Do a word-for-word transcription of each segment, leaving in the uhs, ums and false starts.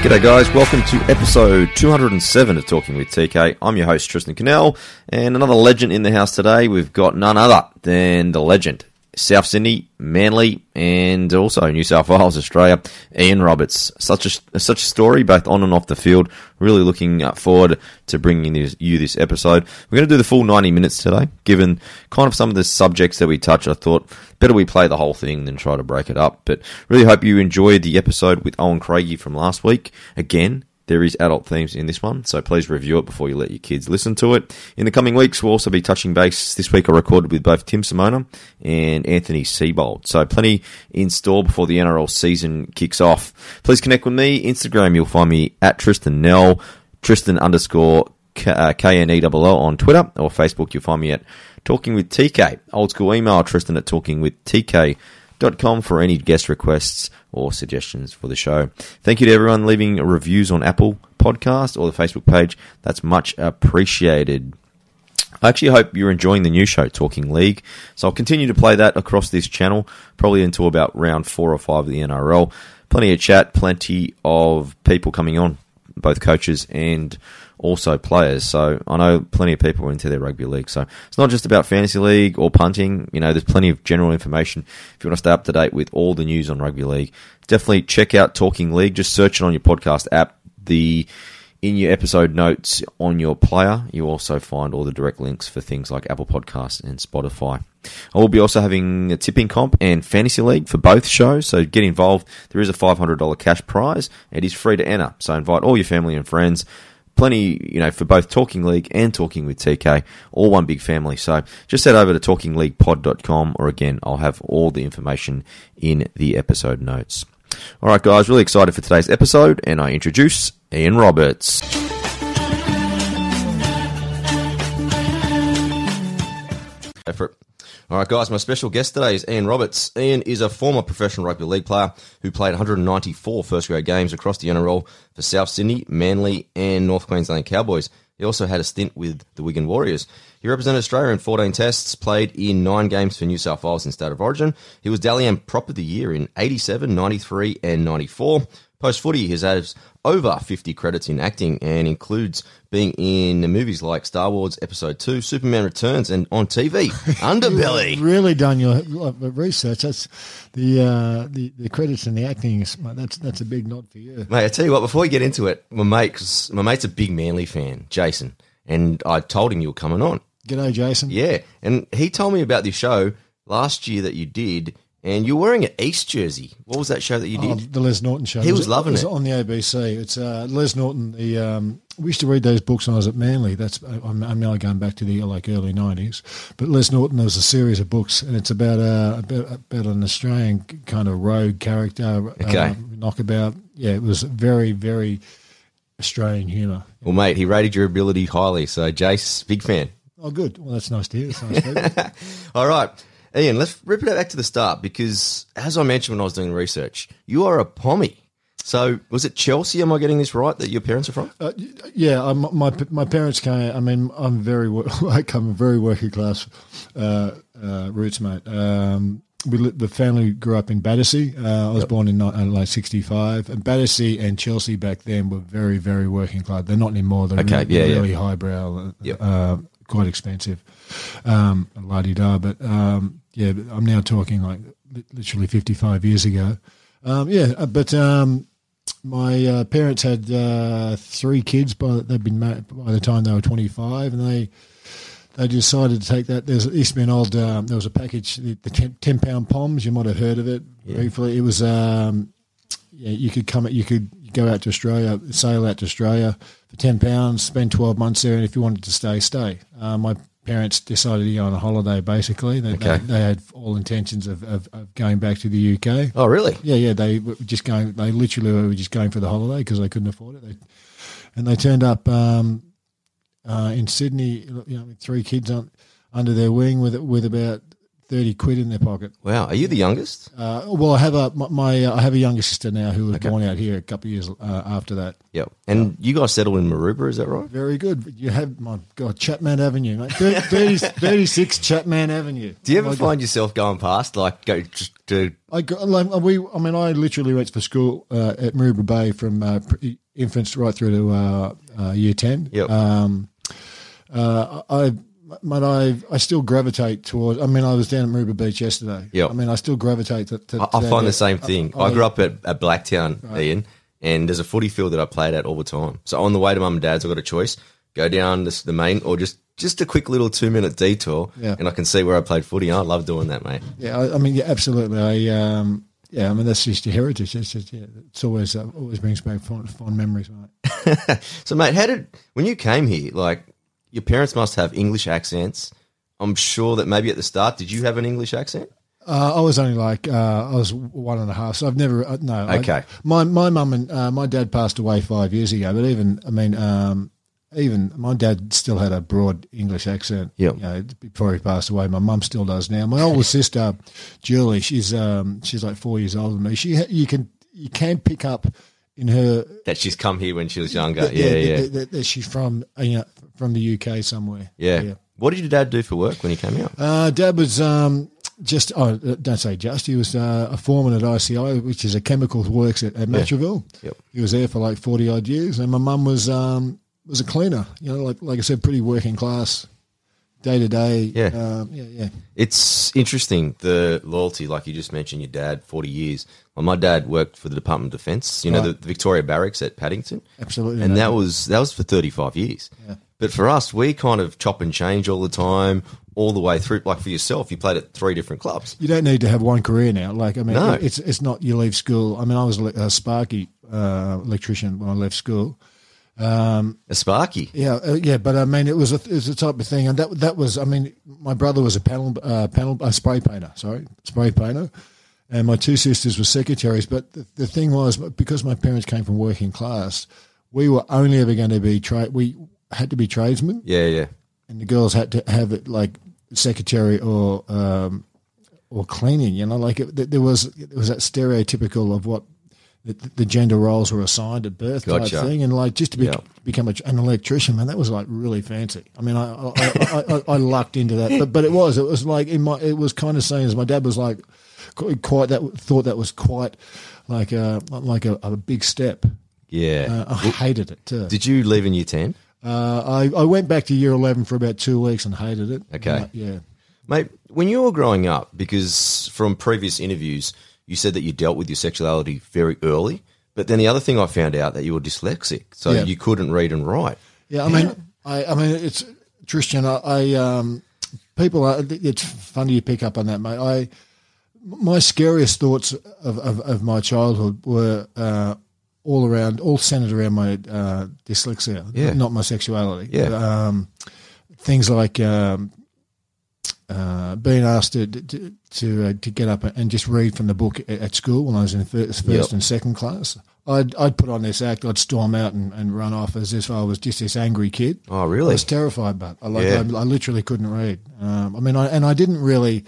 G'day guys, welcome to episode two hundred seven of Talking with T K. I'm your host Tristan Cannell, and another legend in the house today. We've got none other than the legend, South Sydney, Manly, and also New South Wales, Australia, Ian Roberts. Such a such a story, both on and off the field. Really looking forward to bringing this, you this episode. We're going to do the full ninety minutes today, given kind of some of the subjects that we touch. I thought better we play the whole thing than try to break it up. But really hope you enjoyed the episode with Owen Craigie from last week. Again, there is adult themes in this one, so please review it before you let your kids listen to it. In the coming weeks, we'll also be touching base. This week I recorded with both Tim Simona and Anthony Seibold, so plenty in store before the N R L season kicks off. Please connect with me. Instagram, you'll find me at Tristan Nell, Tristan underscore K N E L L on Twitter, or Facebook, you'll find me at Talking with T K. Old school email, Tristan at talking with T K dot com for any guest requests or suggestions for the show. Thank you to everyone leaving reviews on Apple Podcast or the Facebook page. That's much appreciated. I actually hope you're enjoying the new show, Talking League. So I'll continue to play that across this channel, probably until about round four or five of the N R L. Plenty of chat, plenty of people coming on, both coaches and also players. So I know plenty of people are into their rugby league. So it's not just about fantasy league or punting. You know, there's plenty of general information. If you want to stay up to date with all the news on rugby league, definitely check out Talking League. Just search it on your podcast app. The in your episode notes on your player, you also find all the direct links for things like Apple Podcasts and Spotify. I will be also having a tipping comp and fantasy league for both shows, so get involved. There is a five hundred dollars cash prize. It is free to enter, so invite all your family and friends. Plenty, you know, for both Talking League and Talking with T K, all one big family. So just head over to talking league pod dot com, or again, I'll have all the information in the episode notes. All right, guys, really excited for today's episode, and I introduce Ian Roberts. Go for it. All right, guys, my special guest today is Ian Roberts. Ian is a former professional rugby league player who played one hundred ninety-four first-grade games across the N R L for South Sydney, Manly and North Queensland Cowboys. He also had a stint with the Wigan Warriors. He represented Australia in fourteen tests, played in nine games for New South Wales in State of Origin. He was Dalian Prop of the Year in eighty-seven, ninety-three and ninety-four. Post-footy, he has over fifty credits in acting and includes being in movies like Star Wars Episode two, Superman Returns, and on T V, Underbelly. You've really done your research. That's the, uh, the the credits and the acting, that's that's a big nod for you. Mate, I tell you what, before we get into it, my, mate, 'cause my mate's a big Manly fan, Jason, and I told him you were coming on. G'day, Jason. Yeah, and he told me about this show last year that you did. And you're wearing an East jersey. What was that show that you did? Oh, the Les Norton show. He was, was loving it. It was on the A B C. It's uh, Les Norton. The um, we used to read those books when I was at Manly. That's I'm, I'm now going back to the like early nineties. But Les Norton, there was a series of books, and it's about uh, about, about an Australian kind of rogue character. Okay. Uh, knockabout. Yeah, it was very, very Australian humour. Well, mate, he rated your ability highly. So, Jace, big fan. Oh, good. Well, that's nice to hear. That's nice to hear. All right. Ian, let's rip it back to the start because, as I mentioned when I was doing research, you are a Pommy. So, was it Chelsea? Am I getting this right? That your parents are from? Uh, yeah, I'm, my my parents came. I mean, I'm very I come from very working class uh, uh, roots, mate. Um, we the family grew up in Battersea. Uh, I was yep. born in like sixty-five, and Battersea and Chelsea back then were very very working class. They're not anymore. They're okay, really, yeah, really yeah. highbrow. Yep. Uh, quite expensive, um, la-di-da, but um, yeah, I'm now talking like literally fifty-five years ago. Um, yeah, but um, my uh, parents had uh, three kids by they'd been married by the time they were twenty-five, and they they decided to take that. There's used to be an old um, there was a package, the, the ten pound Poms. You might have heard of it yeah. briefly. It was um, yeah, you could come you could. Go out to Australia, sail out to Australia for ten pounds, spend twelve months there, and if you wanted to stay, stay. Uh, my parents decided to go on a holiday, basically. They, okay. they, they had all intentions of, of, of going back to the U K. Oh, really? Yeah, yeah. They were just going. They literally were just going for the holiday because they couldn't afford it. They, and they turned up um, uh, in Sydney, you know, with three kids on, under their wing with with about thirty quid in their pocket. Wow. Are you the youngest? Uh, well, I have a my, my uh, I have a younger sister now who was okay. born out here a couple of years uh, after that. Yeah. And um, you guys settled in Maroubra, is that right? Very good. You have, my God, Chapman Avenue, mate. thirty, thirty, thirty-six Chapman Avenue. Do you ever oh, find God. yourself going past, like, go just to... I, go, like, we, I mean, I literally went for school uh, at Maroubra Bay from uh, infants right through to uh, uh, year ten. Yep. Um, uh, I... Mate, I I still gravitate towards. I mean, I was down at Maroubra Beach yesterday. Yeah. I mean, I still gravitate to. to, to I find the same thing. I, I, I grew up at, at Blacktown, right. Ian, and there's a footy field that I played at all the time. So on the way to mum and dad's, I've got a choice: go down this, the main, or just just a quick little two minute detour, yeah. and I can see where I played footy. And I love doing that, mate. Yeah, I, I mean, yeah, absolutely. I um, yeah, I mean, that's just your heritage. It's just, yeah, it's always uh, always brings back fond, fond memories, mate. So, mate, how did when you came here, like? Your parents must have English accents. I'm sure that maybe at the start, did you have an English accent? Uh, I was only like uh, I was one and a half, so I've never uh, no. Okay, I, my my mum and uh, my dad passed away five years ago, but even I mean, um, even my dad still had a broad English accent. Yeah, you know, before he passed away, my mum still does now. My older sister, Julie, she's um, she's like four years older than me. She you can you can pick up. In her that she's come here when she was younger, that, yeah, yeah. That, that, that she's from, you know, from the U K somewhere. Yeah. yeah. What did your dad do for work when he came out? Uh, dad was um, just oh, don't say just. He was uh, a foreman at I C I, which is a chemicals works at, at Matraville. Yeah. Yep. He was there for like forty odd years, and my mum was um, was a cleaner. You know, like like I said, pretty working class, day to day. Yeah, um, yeah, yeah. It's interesting the loyalty, like you just mentioned. Your dad, forty years. Well, my dad worked for the Department of Defence, you know, right. the, the Victoria Barracks at Paddington. Absolutely. And no. that was that was for thirty-five years. Yeah. But for us, we kind of chop and change all the time, all the way through. Like for yourself, you played at three different clubs. You don't need to have one career now. Like, I mean, no. it's it's not you leave school. I mean, I was a sparky uh, electrician when I left school. Um, a sparky? Yeah, uh, yeah. But, I mean, it was a, it was the type of thing. And that that was, I mean, my brother was a panel, uh, panel uh, spray painter, sorry, spray painter. And my two sisters were secretaries. But the, the thing was, because my parents came from working class, we were only ever going to be trade. We had to be tradesmen. Yeah, yeah. And the girls had to have it like secretary or um, or cleaning. You know, like it, there was there was that stereotypical of what the, the gender roles were assigned at birth gotcha. type thing. And like just to be, yep. become a, an electrician, man, that was like really fancy. I mean, I I, I, I, I lucked into that, but but it was it was like in my it was kind of seen as my dad was like. Quite that thought that was quite like a like a, a big step. Yeah, uh, I well, hated it too. Did you leave in year ten? Uh, I I went back to year eleven for about two weeks and hated it. Okay, I, yeah, mate. When you were growing up, because from previous interviews, you said that you dealt with your sexuality very early. But then the other thing I found out that you were dyslexic, so yeah. you couldn't read and write. Yeah, I mean, I I mean it's Tristan. I, I um people. Are, it's funny you pick up on that, mate. I. My scariest thoughts of, of, of my childhood were uh, all around, all centered around my uh, dyslexia, yeah. not my sexuality. Yeah. But, um, things like um, uh, being asked to to to, uh, to get up and just read from the book at, at school when I was in first, first yep. and second class. I'd I'd put on this act, I'd storm out and, and run off as if I was just this angry kid. Oh, really? I was terrified, but I like yeah. I, I literally couldn't read. Um, I mean, I, and I didn't really.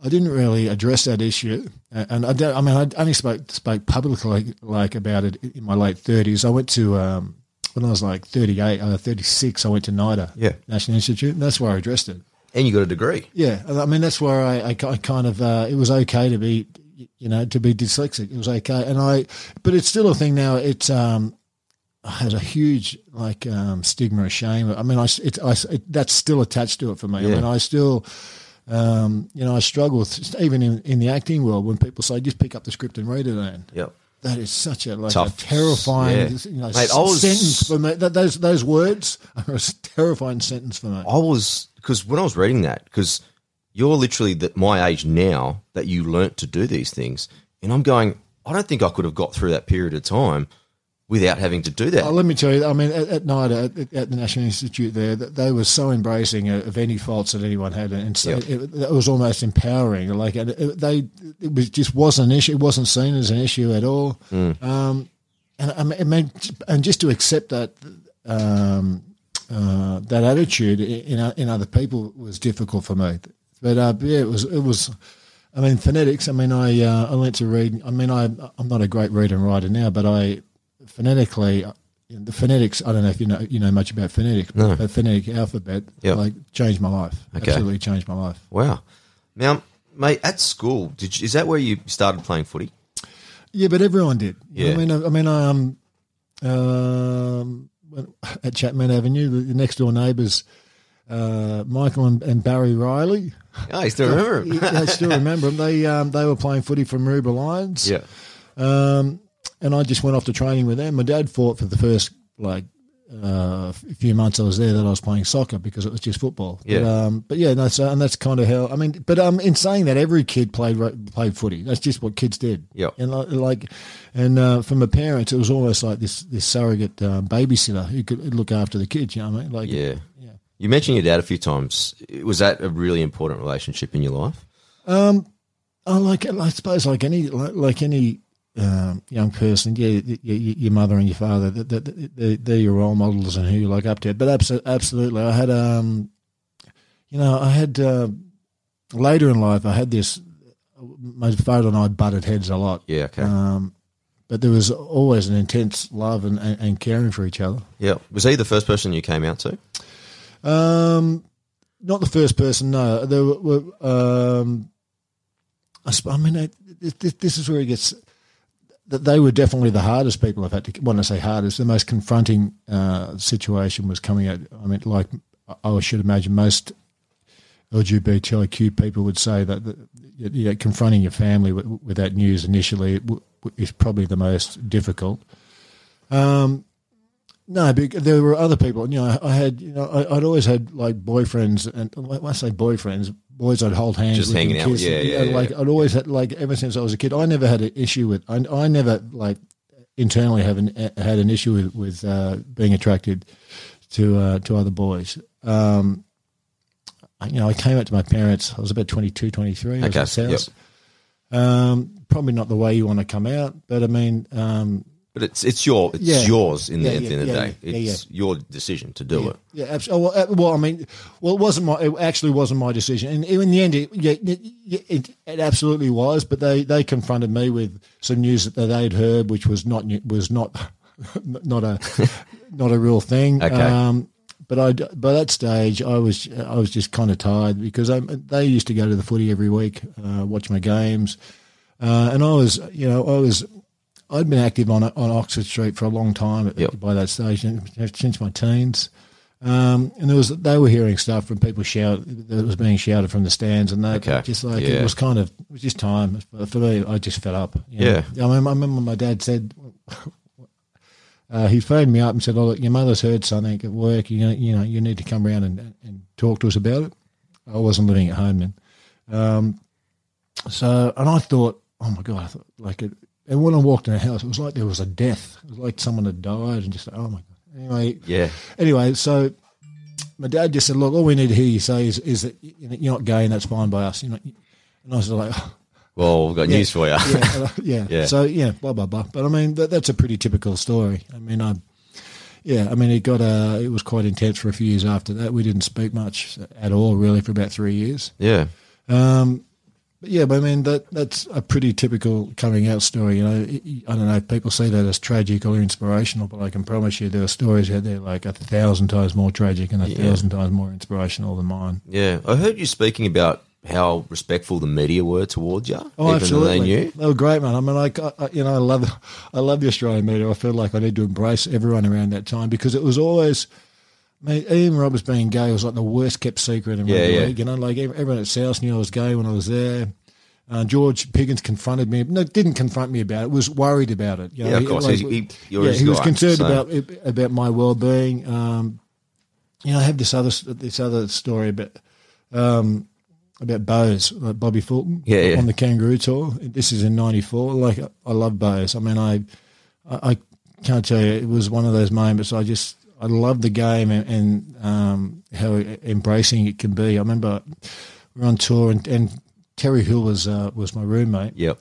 I didn't really address that issue, and I, don't, I mean, I only spoke spoke publicly like about it in my late thirties. I went to um, when I was like thirty-eight, uh, thirty-six. I went to NIDA, yeah, National Institute, and that's where I addressed it. And you got a degree, yeah. I mean, that's where I, I kind of uh, it was okay to be, you know, to be dyslexic. It was okay, and I, but it's still a thing now. It's um, I had a huge like um, stigma of shame. I mean, I, it, I it, that's still attached to it for me. Yeah. I mean, I still. Um, you know, I struggle with, even in, in the acting world when people say just pick up the script and read it. And yep. that is such a like Tough. a terrifying yeah. you know, Mate, I was, sentence for me. That, those those words are a terrifying sentence for me. I was because when I was reading that, because you're literally that my age now that you learnt to do these things, and I'm going, I don't think I could have got through that period of time without having to do that. Oh, let me tell you, I mean, at, at night at, at the National Institute there, they were so embracing of any faults that anyone had, and so yep. it, it was almost empowering. Like it, they, it was just wasn't an issue. It wasn't seen as an issue at all. Mm. Um, and I mean, and just to accept that um, uh, that attitude in in other people was difficult for me. But uh, yeah, it was it was. I mean, phonetics. I mean, I uh, I learnt to read. I mean, I I'm not a great reader and writer now, but I phonetically. The phonetics, I don't know if you know you know much about phonetics, no. but the phonetic alphabet, yep. like, changed my life. Okay. Absolutely changed my life. Wow. Now, mate, at school, did you, is that where you started playing footy? Yeah, but everyone did. Yeah. I mean, I, I mean, um, um, at Chapman Avenue, the next door neighbours, uh, Michael and, and Barry Riley. Oh, I still remember them. I still remember them. They um, they were playing footy from Maroubra Lions. Yeah. Um. And I just went off to training with them. My dad thought for the first, like, uh, few months I was there that I was playing soccer because it was just football. Yeah. But, um, but yeah, no, so, and that's kind of how, I mean, but um, in saying that, every kid played played footy. That's just what kids did. Yeah. And, like, and uh, for my parents, it was almost like this this surrogate uh, babysitter who could look after the kids, you know what I mean? Like, yeah. yeah. You mentioned your dad a few times. Was that a really important relationship in your life? Um, I like, I suppose like any, like, like any, Um, young person, yeah, your mother and your father, they're your role models and who you look up to. But absolutely, I had, um, you know, I had uh, later in life, I had this. My father and I butted heads a lot. Yeah, okay. Um, but there was always an intense love and, and caring for each other. Yeah, was he the first person you came out to? Um, not the first person. No, there were. Um, I, I mean, I, this, this is where it gets. They were definitely the hardest people I've had to. When I say hardest, the most confronting uh, situation was coming out. I mean, like I should imagine most L G B T I Q people would say that, that you know, confronting your family with, with that news initially is probably the most difficult. Um, no, but there were other people. You know, I had. You know, I, I'd always had like boyfriends, and when I say boyfriends. Boys, I'd hold hands, just hanging out, yeah, yeah, yeah. Like I'd always had, like ever since I was a kid, I never had an issue with. I, I never like internally have an, had an issue with with uh, being attracted to uh, to other boys. Um, I, you know, I came out to my parents. I was about twenty-two, twenty-three. Okay, yep. Um, probably not the way you want to come out, but I mean, um, but it's it's your it's yeah, yours in yeah, the end yeah, of the yeah, day. Yeah, it's yeah. your decision to do yeah, it. Yeah, absolutely. Well, well, I mean, well, it wasn't my. It actually wasn't my decision, and in the end, it yeah, it, it absolutely was. But they, they confronted me with some news that they'd heard, which was not was not not a not a real thing. Okay. Um, but I by that stage, I was I was just kind of tired because I, they used to go to the footy every week, uh, watch my games, uh, and I was you know I was. I'd been active on on Oxford Street for a long time yep. by that stage, since my teens, um, and there was they were hearing stuff from people shout that was being shouted from the stands, and they okay. just like yeah. it was kind of it was just time for me. I just fed up. You know? Yeah, I remember, I remember my dad said uh, he phoned me up and said, "Oh, look, your mother's heard something at work. You know, you know, you need to come around and and talk to us about it." I wasn't living at home then, um, so and I thought, "Oh my God!" I thought like it. And when I walked in the house, it was like there was a death. It was like someone had died and just like, oh, my God. Anyway, yeah. Anyway, so my dad just said, look, all we need to hear you say is, is that you're not gay and that's fine by us. You know, and I was like, oh. Well, we've got yeah, news for you. yeah, I, yeah. yeah. So, yeah, blah, blah, blah. But, I mean, that, that's a pretty typical story. I mean, I, yeah, I mean, it got uh, it was quite intense for a few years after that. We didn't speak much at all, really, for about three years. Yeah. Um. But yeah, but I mean, that that's a pretty typical coming out story. You know, I don't know if people see that as tragic or inspirational, but I can promise you there are stories out there like a thousand times more tragic and a yeah. thousand times more inspirational than mine. Yeah. I heard you speaking about how respectful the media were towards you. Oh, even absolutely. Though they knew. They were great, man. I mean, I, I, you know, I love, I love the Australian media. I feel like I need to embrace everyone around that time because it was always... I mean, Ian Roberts being gay was like the worst kept secret in yeah, the yeah. league. You know, like everyone at South knew I was gay when I was there. Uh, George Piggins confronted me. No, didn't confront me about it. Was worried about it. You know, yeah, of course. He, like, he, you're yeah, his he guy, was concerned so. about about my well being. Um, you know, I have this other this other story about um, about Bose, like Bobby Fulton, yeah, yeah. on the Kangaroo tour. This is in ninety-four. Like I love Bose. I mean, I, I I can't tell you. It was one of those moments. I just. I love the game and, and um, how embracing it can be. I remember we were on tour and, and Terry Hill was uh, was my roommate. Yep.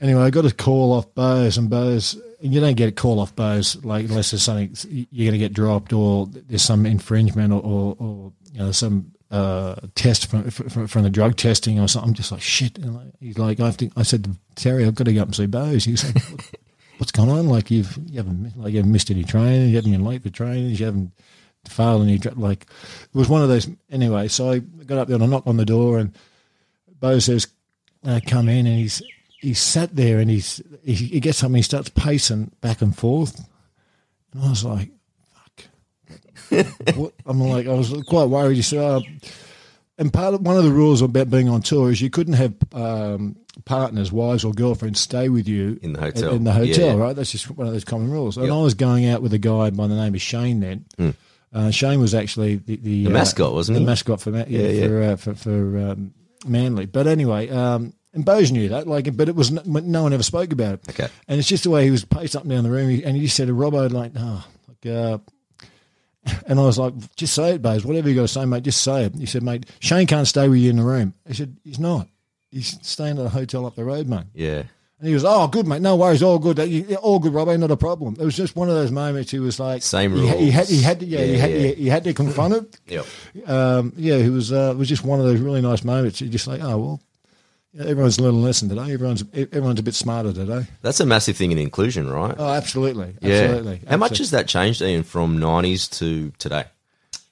Anyway, I got a call off Bose and Bose, and you don't get a call off Bose like unless there's something you're going to get dropped or there's some infringement or, or, or you know some uh, test from, from from the drug testing or something. I'm just like, shit. And like, he's like, I have to, I said to Terry, I've got to go up and see Bose. He's like, what, what's going on? Like you've you haven't like you haven't missed any training. You haven't been late for trainings. You haven't failed any. Like it was one of those. Anyway, so I got up there and I knocked on the door, and Bose says, uh, "Come in." And he's he's sat there and he's he, he gets something. He starts pacing back and forth, and I was like. what, I'm like, I was quite worried. He said, oh. And part of one of the rules about being on tour is you couldn't have um, partners, wives, or girlfriends stay with you in the hotel. In, in the hotel, yeah, yeah. Right? That's just one of those common rules. Yep. And I was going out with a guy by the name of Shane then. Mm. Uh, Shane was actually the, the, the mascot, uh, wasn't the he? The mascot for yeah, yeah, yeah. for uh, for, for um, Manly. But anyway, um, and Bose knew that. Like, but it was no, no one ever spoke about it. Okay, and it's just the way he was paced up and down the room, and he just said to Robbo, like, "No, like." Uh, And I was like, just say it, Bose. Whatever you got to say, mate, just say it. He said, mate, Shane can't stay with you in the room. I said, he's not. He's staying at a hotel up the road, mate. Yeah. And he was, oh, good, mate. No worries. All good. All good, Robbo. Not a problem. It was just one of those moments he was like. Same rules. He, he, had, he had to, yeah, yeah, he, had, yeah. he, he had to confront it. Yep. Um, yeah, it was, uh, it was just one of those really nice moments. You're just like, oh, well. Everyone's learning a lesson today. Everyone's everyone's a bit smarter today. That's a massive thing in inclusion, right? Oh, absolutely, absolutely. Yeah. Absolutely. How much has that changed, Ian, from nineties to today?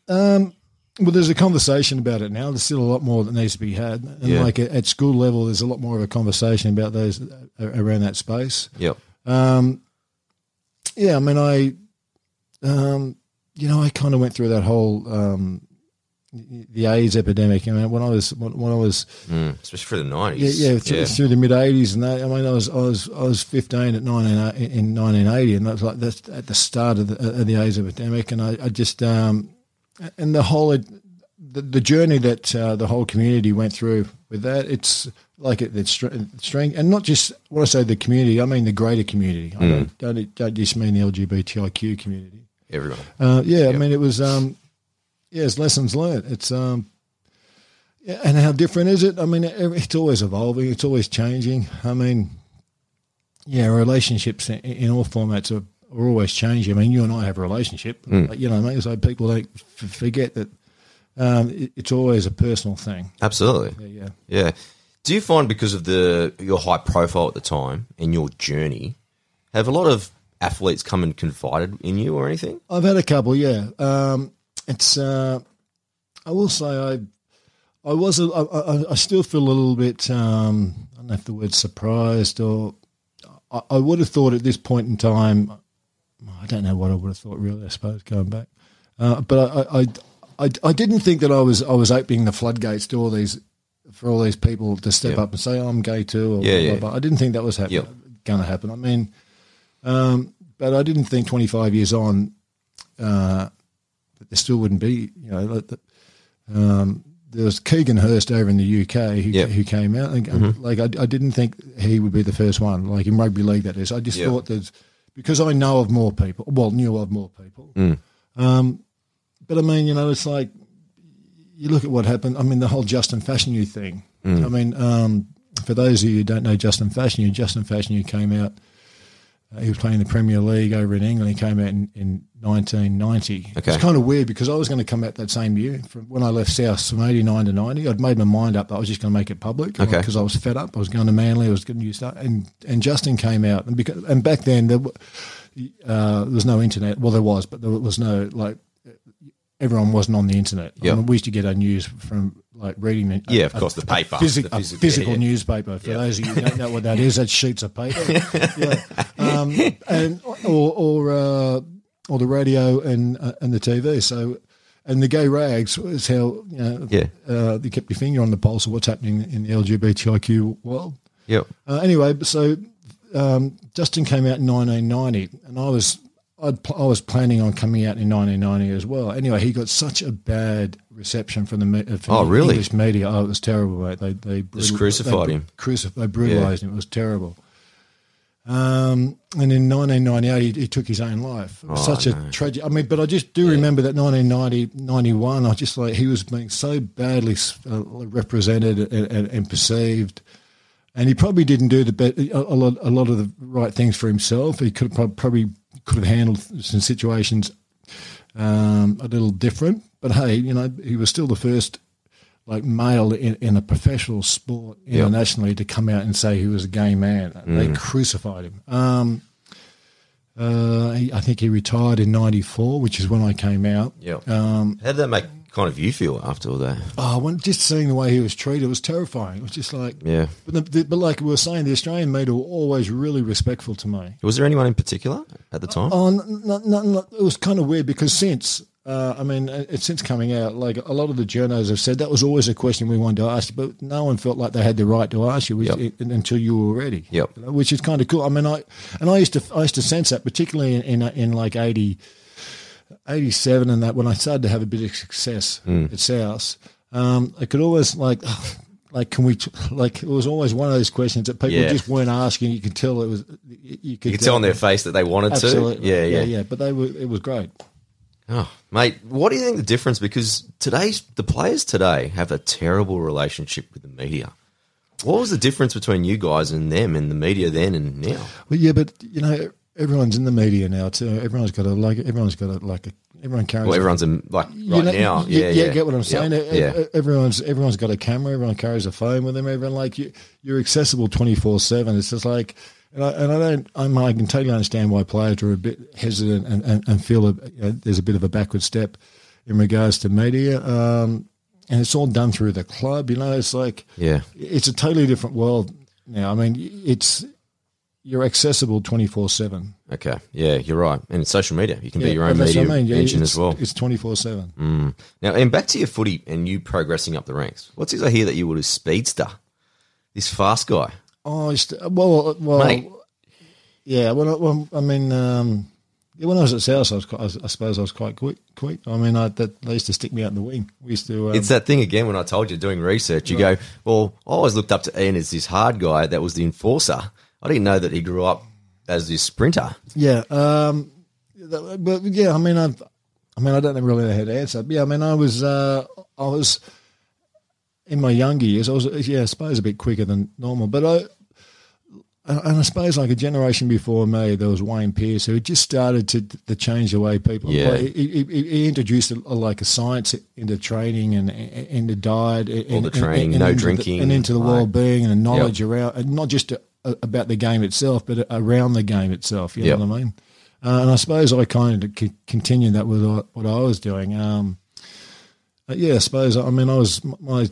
Um, well, there's a conversation about it now. There's still a lot more that needs to be had, and yeah. like at school level, there's a lot more of a conversation about those around that space. Yep. Um, yeah, I mean, I, um, you know, I kind of went through that whole. Um, The AIDS epidemic. I mean, when I was, when, when I was, mm, especially for the nineties, yeah, yeah, through, yeah. through the mid eighties, and that, I mean, I was, I was, I was fifteen at nineteen in nineteen eighty, and that's like that's at the start of the, of the AIDS epidemic, and I, I just, um, and the whole, the, the journey that uh, the whole community went through with that, it's like it, it's string, and not just when I say the community, I mean the greater community. Mm. I don't, don't, don't just mean the L G B T I Q community. Everyone. Uh, yeah, yep. I mean, it was. Um, Yeah, it's lessons learned. It's um, yeah, and how different is it? I mean, it's always evolving. It's always changing. I mean, yeah, relationships in, in all formats are, are always changing. I mean, you and I have a relationship. Mm. You know, mate, so people don't f- forget that um, it, it's always a personal thing. Absolutely. Yeah, yeah. Yeah. Do you find because of the your high profile at the time and your journey, have a lot of athletes come and confided in you or anything? I've had a couple, yeah. Um, It's. Uh, I will say I, I was. I, I, I still feel a little bit. Um, I don't know if the word surprised or. I, I would have thought at this point in time. I don't know what I would have thought really. I suppose going back, uh, but I I, I I didn't think that I was I was opening the floodgates to all these for all these people to step yeah. up and say oh, I'm gay too. Or yeah, blah, yeah. Blah, blah. I didn't think that was happen- yep. going to happen. I mean, um, but I didn't think twenty-five years on. Uh, There still wouldn't be, you know. Um, there was Keegan Hurst over in the U K who, yep. who came out, and mm-hmm. like I, I didn't think he would be the first one, like in rugby league. That is, I just yep. thought that because I know of more people, well, knew of more people. Mm. Um, but I mean, you know, it's like you look at what happened. I mean, the whole Justin Fashanu thing. Mm. I mean, um, for those of you who don't know Justin Fashanu, Justin Fashanu came out. He was playing the Premier League over in England. He came out in, in nineteen ninety. Okay. It's kind of weird because I was going to come out that same year. From when I left South from eighty-nine to ninety, I'd made my mind up that I was just going to make it public because okay. I was fed up. I was going to Manly. I was getting used to it. And, and Justin came out. And because, and back then there, uh, there was no internet. Well, there was, but there was no – like everyone wasn't on the internet. Yep. I mean, we used to get our news from like reading – Yeah, of a, course, the paper. A, physic, the physical, a physical yeah, yeah. newspaper. For yep. those of you who don't know what that is, that's sheets of paper. yeah. Um, and or or, uh, or the radio and uh, and the T V. So, and the gay rags is how you know yeah. uh, they kept your finger on the pulse of what's happening in the L G B T I Q world. Yeah. Uh, anyway, so um, Justin came out in nineteen ninety, and I was I'd pl- I was planning on coming out in nineteen ninety as well. Anyway, he got such a bad reception from the me- from oh, really? English media. Oh, it was terrible, mate. They they brutal- just crucified they, him. Crucif- they brutalized yeah. him. It was terrible. Um, and in nineteen ninety-eight, he, he took his own life. It was oh, such a no. tragic. I mean, but I just do yeah. remember that nineteen ninety, ninety-one, I just like he was being so badly uh, represented and, and, and perceived, and he probably didn't do the be- a, a lot a lot of the right things for himself. He could have probably could have handled some situations um, a little different. But hey, you know, he was still the first like male in, in a professional sport internationally yep. to come out and say he was a gay man. Mm. They crucified him. Um, uh, he, I think he retired in ninety-four, which is when I came out. Yep. Um, How did that make kind of you feel after all that? Oh, when, just seeing the way he was treated was terrifying. It was just like – yeah. But, the, the, but like we were saying, the Australian media were always really respectful to me. Was there anyone in particular at the time? Oh, no, no, no, it was kind of weird because since – Uh, I mean, it's since coming out, like a lot of the journos have said, that was always a question we wanted to ask, but no one felt like they had the right to ask you which, yep. until you were ready. Yep. You know, which is kind of cool. I mean, I and I used to I used to sense that, particularly in in, in like eighty, eighty-seven and that, when I started to have a bit of success mm. at South, um, I could always like. Like, can we, like, it was always one of those questions that people yeah. just weren't asking. You could tell it was, you could, you could tell on their face that they wanted absolutely. To. Yeah, yeah, yeah, yeah. But they were, it was great. Oh, mate, what do you think the difference? Because today's the players today have a terrible relationship with the media. What was the difference between you guys and them and the media then and now? Well, yeah, but you know, everyone's in the media now too. Everyone's got a like. Everyone's got a like. A, everyone carries. Well, everyone's in like right you know, now. You, yeah, yeah, yeah, get what I'm saying. Yep, yeah. Everyone's everyone's got a camera. Everyone carries a phone with them. Everyone like you. You're accessible twenty-four seven. It's just like. And I, and I don't. I'm, I can totally understand why players are a bit hesitant and, and, and feel a, you know, there's a bit of a backward step in regards to media, um, and it's all done through the club. You know, it's like yeah, it's a totally different world now. I mean, it's you're accessible twenty-four seven. Okay, yeah, you're right. And it's social media, you can yeah, be your own media I mean. yeah, engine as well. It's twenty-four seven. Mm. Now, and back to your footy and you progressing up the ranks. What's it I hear that you were a speedster, this fast guy? Oh, well, well, Mate. yeah. Well, well, I mean, um, when I was at South, I, was quite, I, was, I suppose I was quite quick. Quick. I mean, I, that, they used to stick me out in the wing. We used to. Um, it's that thing again. When I told you doing research, you right. go, "Well, I always looked up to Ian as this hard guy that was the enforcer. I didn't know that he grew up as this sprinter." Yeah, um, but yeah, I mean, I've, I mean, I don't really know how to answer. But yeah, I mean, I was, uh, I was. In my younger years, I was, yeah, I suppose a bit quicker than normal. But I, and I suppose like a generation before me, there was Wayne Pearce who just started to, to change the way people yeah. play. He, he, he introduced a, like a science into training and into diet. And, All the training, and, and no into drinking. The, and into the right. well-being and the knowledge yep. around, and not just a, a, about the game itself, but around the game itself, you yep. know what I mean? Uh, and I suppose I kind of c- continued that with what I was doing. Um, yeah, I suppose, I mean, I was – my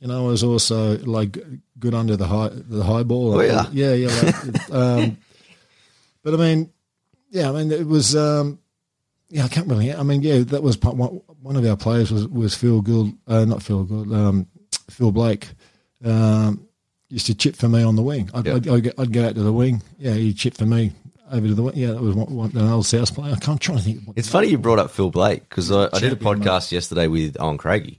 You know, I was also like good under the high the high ball. Oh, yeah, yeah, yeah. Like, um, but I mean, yeah, I mean it was. Um, yeah, I can't really. I mean, yeah, that was part, one of our players was was Phil Gould, uh, not Phil Gould, um, Phil Blake. Um, used to chip for me on the wing. I'd, yep. I'd, I'd, I'd go out to the wing. Yeah, he'd chip for me over to the wing. Yeah, that was one, one, an old South player. I can't try to think. What it's funny you brought up Phil Blake because I, I did a podcast yesterday with Owen Craigie.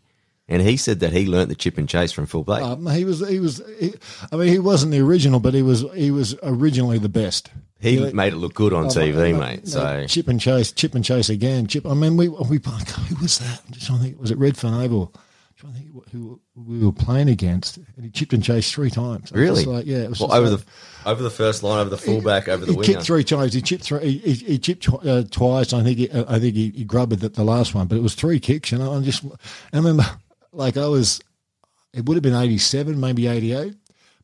And he said that he learnt the chip and chase from Phil Blake. Um, he was, he was, he, I mean, he wasn't the original, but he was, he was originally the best. He you know, made it look good on oh, T V, no, mate. No, so chip and chase, chip and chase again. Chip. I mean, we, we who was that? I'm just trying to think. Was it Redfern Oval? I'm trying to think who we were playing against, and he chipped and chased three times. Really? Like, yeah. It was well, over like, the over the first line, over the fullback, he, over the he winger. He chipped three times. He chipped three. He, he chipped uh, twice. I think. He, uh, I think he, he grubbed at the last one, but it was three kicks. You know, and I just. I remember. Like I was, it would have been eighty-seven, maybe eighty-eight,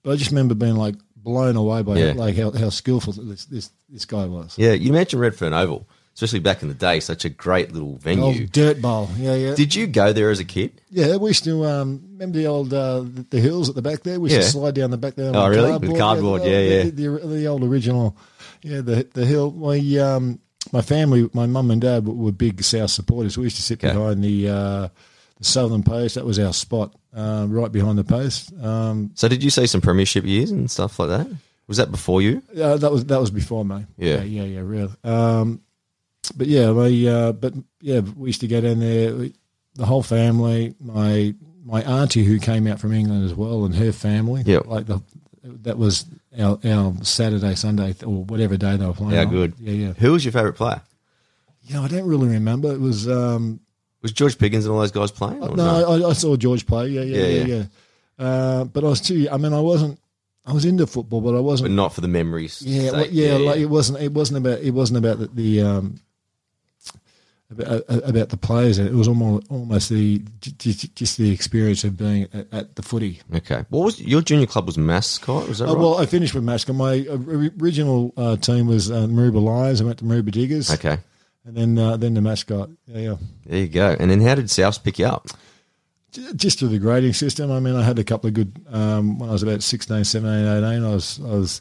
but I just remember being like blown away by yeah. like how, how skillful this, this this guy was. Yeah, you mentioned Redfern Oval, especially back in the day, such a great little venue. The old dirt bowl, yeah, yeah. Did you go there as a kid? Yeah, we used to, um, remember the old, uh, the, the hills at the back there? We used yeah. to slide down the back there. Oh, really? Cardboard. With cardboard, yeah, yeah. The, yeah. The, the, the old original, yeah, the the hill. We, um, my family, my mum and dad were big South supporters. We used to sit okay. behind the... Uh, The Southern Post, that was our spot, uh, right behind the post. Um, so did you see some premiership years and stuff like that? Was that before you? Uh, that was that was before me. Yeah, yeah, yeah, yeah really. Um, but yeah, we uh, but yeah, we used to go down there. We, the whole family, my my auntie who came out from England as well, and her family. Yeah, like the that was our, our Saturday, Sunday, or whatever day they were playing. How good. Yeah, yeah. Who was your favourite player? Yeah, I don't really remember. It was. Um, Was George Piggins and all those guys playing? No, no? I, I saw George play. Yeah, yeah, yeah. yeah. yeah. Uh, but I was too. I mean, I wasn't. I was into football, but I wasn't. But not for the memories. Yeah, well, yeah, yeah, yeah. Like it wasn't. It wasn't about. It wasn't about the. the um, about, about the players, and it was almost almost the just the experience of being at, at the footy. Okay, what was your junior club? Was Mascot? Was that uh, right? Well, I finished with Mascot. My original uh, team was uh, Maroubra Lions. I went to Maroubra Diggers. Okay, and then uh, then the Mascot. Yeah, yeah, there you go. And then how did Souths pick you up? Just through the grading system. I mean, I had a couple of good um, – when I was about sixteen, seventeen, eighteen, I was I was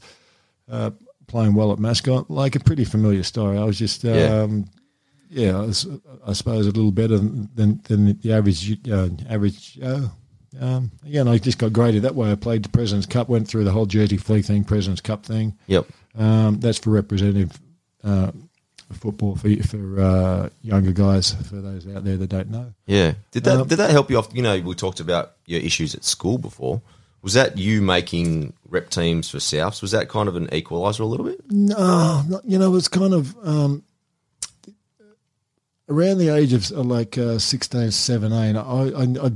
uh, playing well at Mascot. Like a pretty familiar story. I was just um, – yeah, yeah I, was, I suppose a little better than than the average uh, – average, uh, um, again, I just got graded that way. I played the President's Cup, went through the whole Jersey Flea thing, President's Cup thing. Yep. Um, that's for representative uh, football for for uh, younger guys, for those out there that don't know. Yeah. Did that um, did that help you off? You know, we talked about your issues at school before. Was that you making rep teams for Souths? Was that kind of an equaliser a little bit? No. Not, you know, it was kind of um, around the age of like uh, sixteen, seventeen, I, I, I,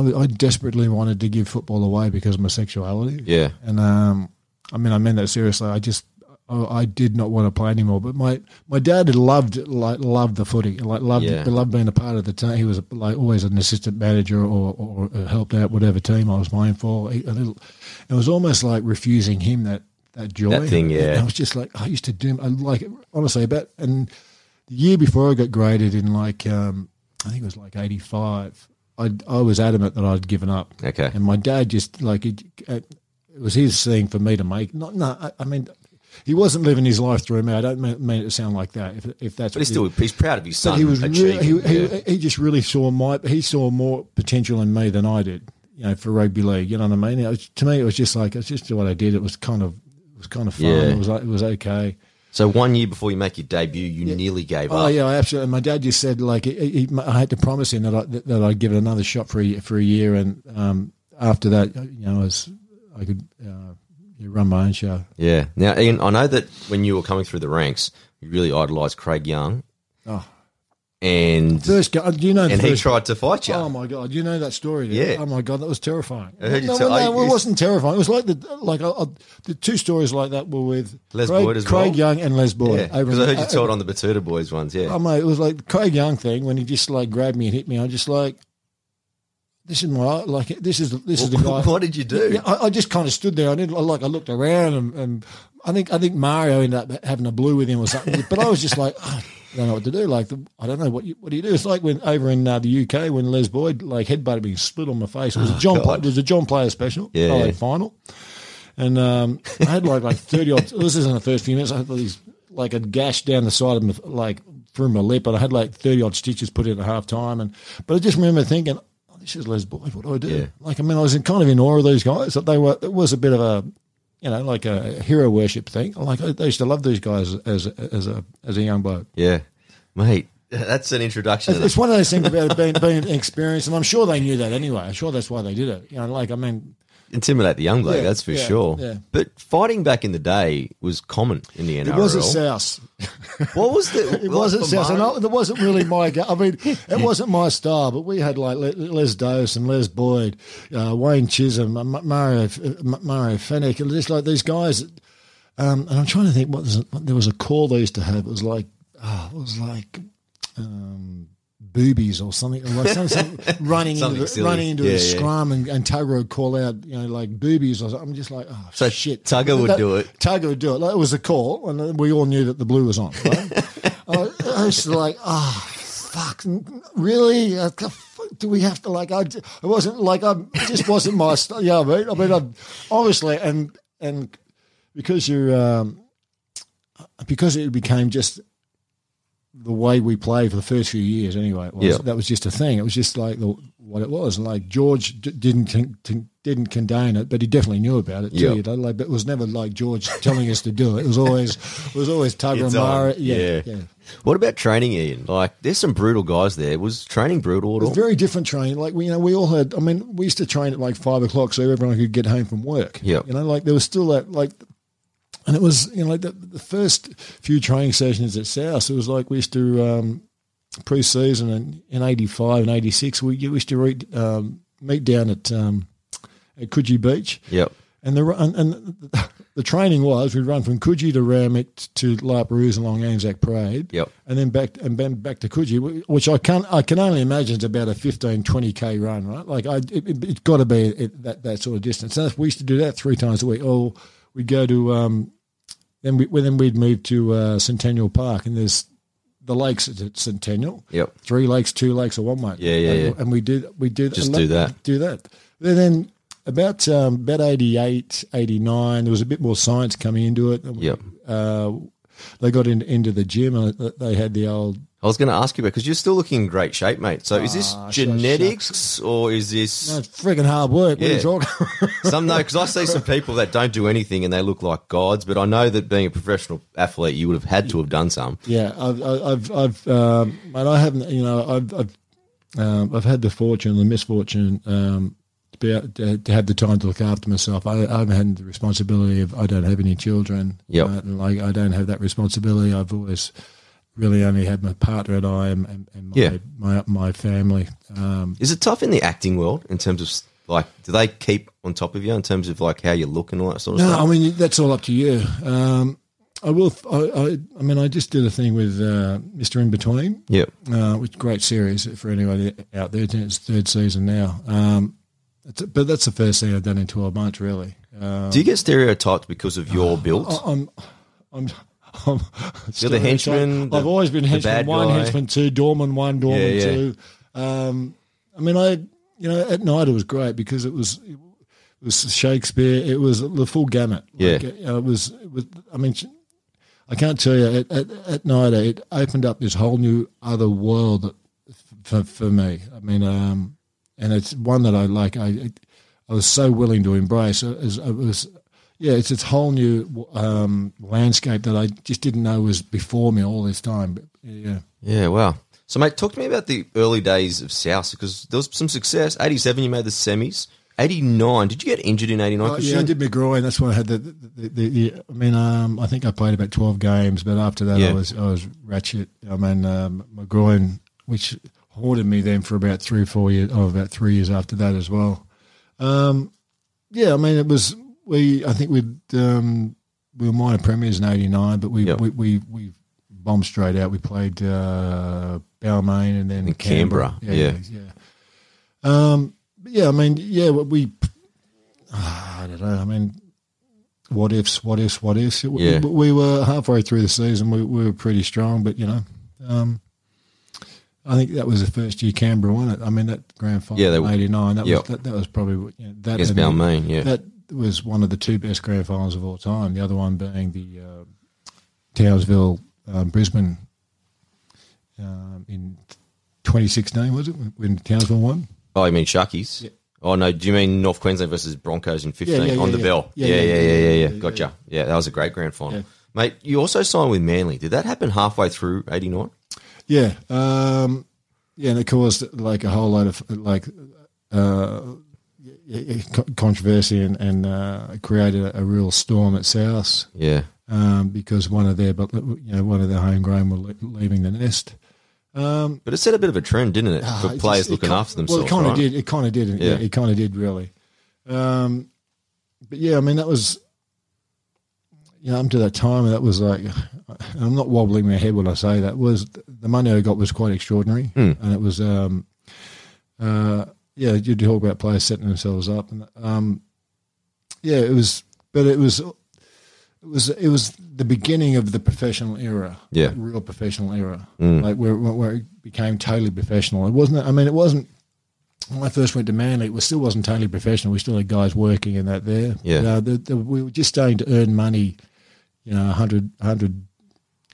I, I desperately wanted to give football away because of my sexuality. Yeah. And um, I mean, I meant that seriously. I just... I did not want to play anymore, but my, my dad loved like loved the footy, like loved yeah. loved being a part of the team. He was like always an assistant manager or, or helped out whatever team I was playing for. He, a little, it was almost like refusing him that, that joy. That thing, yeah. And I was just like I used to do. I like honestly about and the year before I got graded in like um, I think it was like eighty-five. I I was adamant that I'd given up. Okay. And my dad just like it, it was his thing for me to make. Not no. I, I mean. He wasn't living his life through me. I don't mean it to sound like that. If, if that's, but he's still he's proud of his son. He was really, he, yeah. he, he just really saw my he saw more potential in me than I did. You know, for rugby league. You know what I mean? It was, to me, it was just like it's just what I did. It was kind of it was kind of fun. Yeah. It was like, it was okay. So one year before you make your debut, you yeah. nearly gave oh, up. Oh yeah, I absolutely. And my dad just said like he, he, I had to promise him that I, that I'd give it another shot for a, for a year, and um, after that, you know, I was I could. Uh, You run my own show. Yeah. Now, Ian, I know that when you were coming through the ranks, you really idolised Craig Young. Oh. And first, do you know, and he tried to fight you. Oh, my God. You know that story? Dude? Yeah. Oh, my God. That was terrifying. I heard no, you tell, no, no, I, it wasn't terrifying. It was like the like I, I, the two stories like that were with Les Craig, Boyd as well. Craig Young and Les Boyd. Because yeah, I heard you uh, told on the Batuta Boys ones, yeah. Oh, mate, it was like the Craig Young thing when he just, like, grabbed me and hit me. I'm just like... This is my like. This is this well, is the guy. What did you do? I, I just kind of stood there. I didn't like. I looked around, and, and I think I think Mario ended up having a blue with him or something. But I was just like, oh, I don't know what to do. Like, the, I don't know what you, what do you do. It's like when over in uh, the U K when Les Boyd like headbutted me, split on my face. It was oh, a John. Play, it was a John Player special. Yeah, yeah. Final, and um, I had like like thirty odd. This is in the first few minutes. I had these like a gash down the side of my like through my lip, and I had like thirty odd stitches put in at half time. And but I just remember thinking. This is Les Boyd. What do I do? Yeah. Like, I mean, I was in kind of in awe of these guys. That they were. It was a bit of a, you know, like a hero worship thing. Like, I, I used to love these guys as as a as a young bloke. Yeah, mate, that's an introduction. It's, it's one of those things about being being experienced, and I'm sure they knew that anyway. I'm sure that's why they did it. You know, like, I mean, intimidate the young bloke. Yeah, that's for yeah, sure. Yeah. But fighting back in the day was common in the N R L. It wasn't Souths. What was the? It wasn't Souths, and I, it wasn't really my. I mean, it wasn't my style. But we had like Les Dose and Les Boyd, uh, Wayne Chisholm, uh, Mario uh, Mario Fennec, and just like these guys. Um, and I'm trying to think what, was, what there was a call they used to have. It was like oh, it was like. Um, Boobies or something, like some, some running, something into the, running into running yeah, into a scrum, yeah. and, and Tugger would call out, you know, like boobies. Or something. I'm just like, oh so shit, Tugger would that, do it. Tugger would do it. Like, it was a call, and we all knew that the blue was on. Right? I, I was like, oh fuck, really? Uh, do we have to like? I it wasn't like I it just wasn't my style. Yeah, you know I mean, I mean, I, obviously, and and because you're um, because it became just. The way we played for the first few years, anyway, it was, yep. that was just a thing. It was just like the, what it was, and like George d- didn't con- t- didn't condone it, but he definitely knew about it. Too, yep. you know? Like, but it was never like George telling us to do it. It was always it was always Tugger and Mara. Yeah, yeah. yeah. What about training, Ian? Like, there's some brutal guys there. Was training brutal at all? It was very different training. Like we, you know, we all had. I mean, we used to train at like five o'clock so everyone could get home from work. Yeah, you know, like there was still that like. And it was, you know, like the, the first few training sessions at South, it was like we used to um, pre-season in, in eighty-five and eighty-six. We, we used to eat, um, meet down at um, at Coogee Beach. Yep. And the and, and the training was we'd run from Coogee to Ramwick to La Perouse along Anzac Parade, yep. and then back and then back to Coogee, which I can I can only imagine is about a fifteen, twenty k run, right? Like I, it, it's got to be it, that that sort of distance. So we used to do that three times a week. Or we'd go to um, then we well, then we'd move to uh, Centennial Park, and there's the lakes at Centennial. Yep. Three lakes, two lakes, or one lake. Yeah, yeah, and, yeah. And we did we did just do that. Do that. And then. About um, about eighty-eight, eighty-nine, there was a bit more science coming into it. Yep. Uh, they got in, into the gym and they had the old – I was going to ask you about because you're still looking in great shape, mate. So oh, is this genetics so or is this – No, it's frigging hard work. Yeah. What are you talking about? Some know because I see some people that don't do anything and they look like gods, but I know that being a professional athlete you would have had to have done some. Yeah, I've – I've, I've um, and I haven't – you know, I've I've, um, I've had the fortune, the misfortune um, – Be able to, to have the time to look after myself. I, I haven't had the responsibility of I don't have any children. Yeah, uh, like I don't have that responsibility. I've always really only had my partner and I and, and, and my, yeah. my my family. Um, Is it tough in the acting world in terms of like do they keep on top of you in terms of like how you look and all that sort of no, stuff? No, I mean that's all up to you. Um, I will. I, I, I mean, I just did a thing with uh, Mister In Between. Yeah, uh, which great series for anybody out there. It's third season now. Um, But that's the first thing I've done in twelve months, really. Um, Do you get stereotyped because of your build? I, I'm, I'm, I'm You're the henchman. I've the, always been henchman one, guy. henchman two, doorman one, doorman yeah, yeah. two. Um, I mean, I you know at night it was great because it was it was Shakespeare. It was the full gamut. Yeah, like, it was. It was. I mean. I can't tell you at, at, at NIDA it opened up this whole new other world for for me. I mean. Um, And it's one that I like. I I was so willing to embrace. It was, it was yeah. It's this whole new um, landscape that I just didn't know was before me all this time. But yeah, yeah. Wow. So, mate, talk to me about the early days of South because there was some success. eighty-seven, you made the semis. eighty-nine, did you get injured in eighty-nine? Oh, yeah, I did my groin. That's why I had the. the, the, the I mean, um, I think I played about twelve games, but after that, yeah. I was I was ratchet. I mean, um, my groin, which. Haunted me then for about three or four years, or oh, about three years after that as well. Um, yeah, I mean, it was, we, I think we'd, um, we were minor premiers in eighty-nine, but we, yep. we, we, we bombed straight out. We played uh, Balmain and then and Canberra. Canberra. Yeah. Yeah. Yeah. Um, yeah, I mean, yeah, we, uh, I don't know, I mean, what ifs, what ifs, what ifs. It, yeah. we, we were halfway through the season, we, we were pretty strong, but, you know, um, I think that was the first year Canberra won it. I mean, that grand final yeah, in eighty-nine, that, yep. was, that, that was probably you know, – that, yes, Balmain, yeah. That was one of the two best grand finals of all time, the other one being the uh, Townsville-Brisbane um, um, in twenty sixteen, was it, when Townsville won? Oh, you mean Sharkies? Yeah. Oh, no, do you mean North Queensland versus Broncos in fifteen yeah, yeah, yeah, on the yeah. bell? Yeah, yeah, yeah, yeah, yeah, yeah, yeah, yeah. Gotcha. Yeah, that was a great grand final. Yeah. Mate, you also signed with Manly. Did that happen halfway through eighty-nine? Yeah, um, yeah, and it caused like a whole lot of like uh, controversy and, and uh, created a, a real storm at South. Yeah, um, because one of their but you know one of their homegrown were leaving the nest. Um, but it set a bit of a trend, didn't it, for uh, players just, looking after themselves? Well, it kind of right? did. It kind of did. Yeah, yeah it kind of did really. Um, but yeah, I mean that was. You know, up to that time, that was like, and I'm not wobbling my head when I say that, was the money I got was quite extraordinary. Mm. And it was, um, uh, yeah, you talk about players setting themselves up. And, um, yeah, it was, but it was, it was, it was the beginning of the professional era, yeah, like real professional era, mm. like where, where it became totally professional. It wasn't, I mean, it wasn't, when I first went to Manly, it still wasn't totally professional. We still had guys working and that there. Yeah. But, uh, the, the, we were just starting to earn money. You know, one hundred, one hundred, one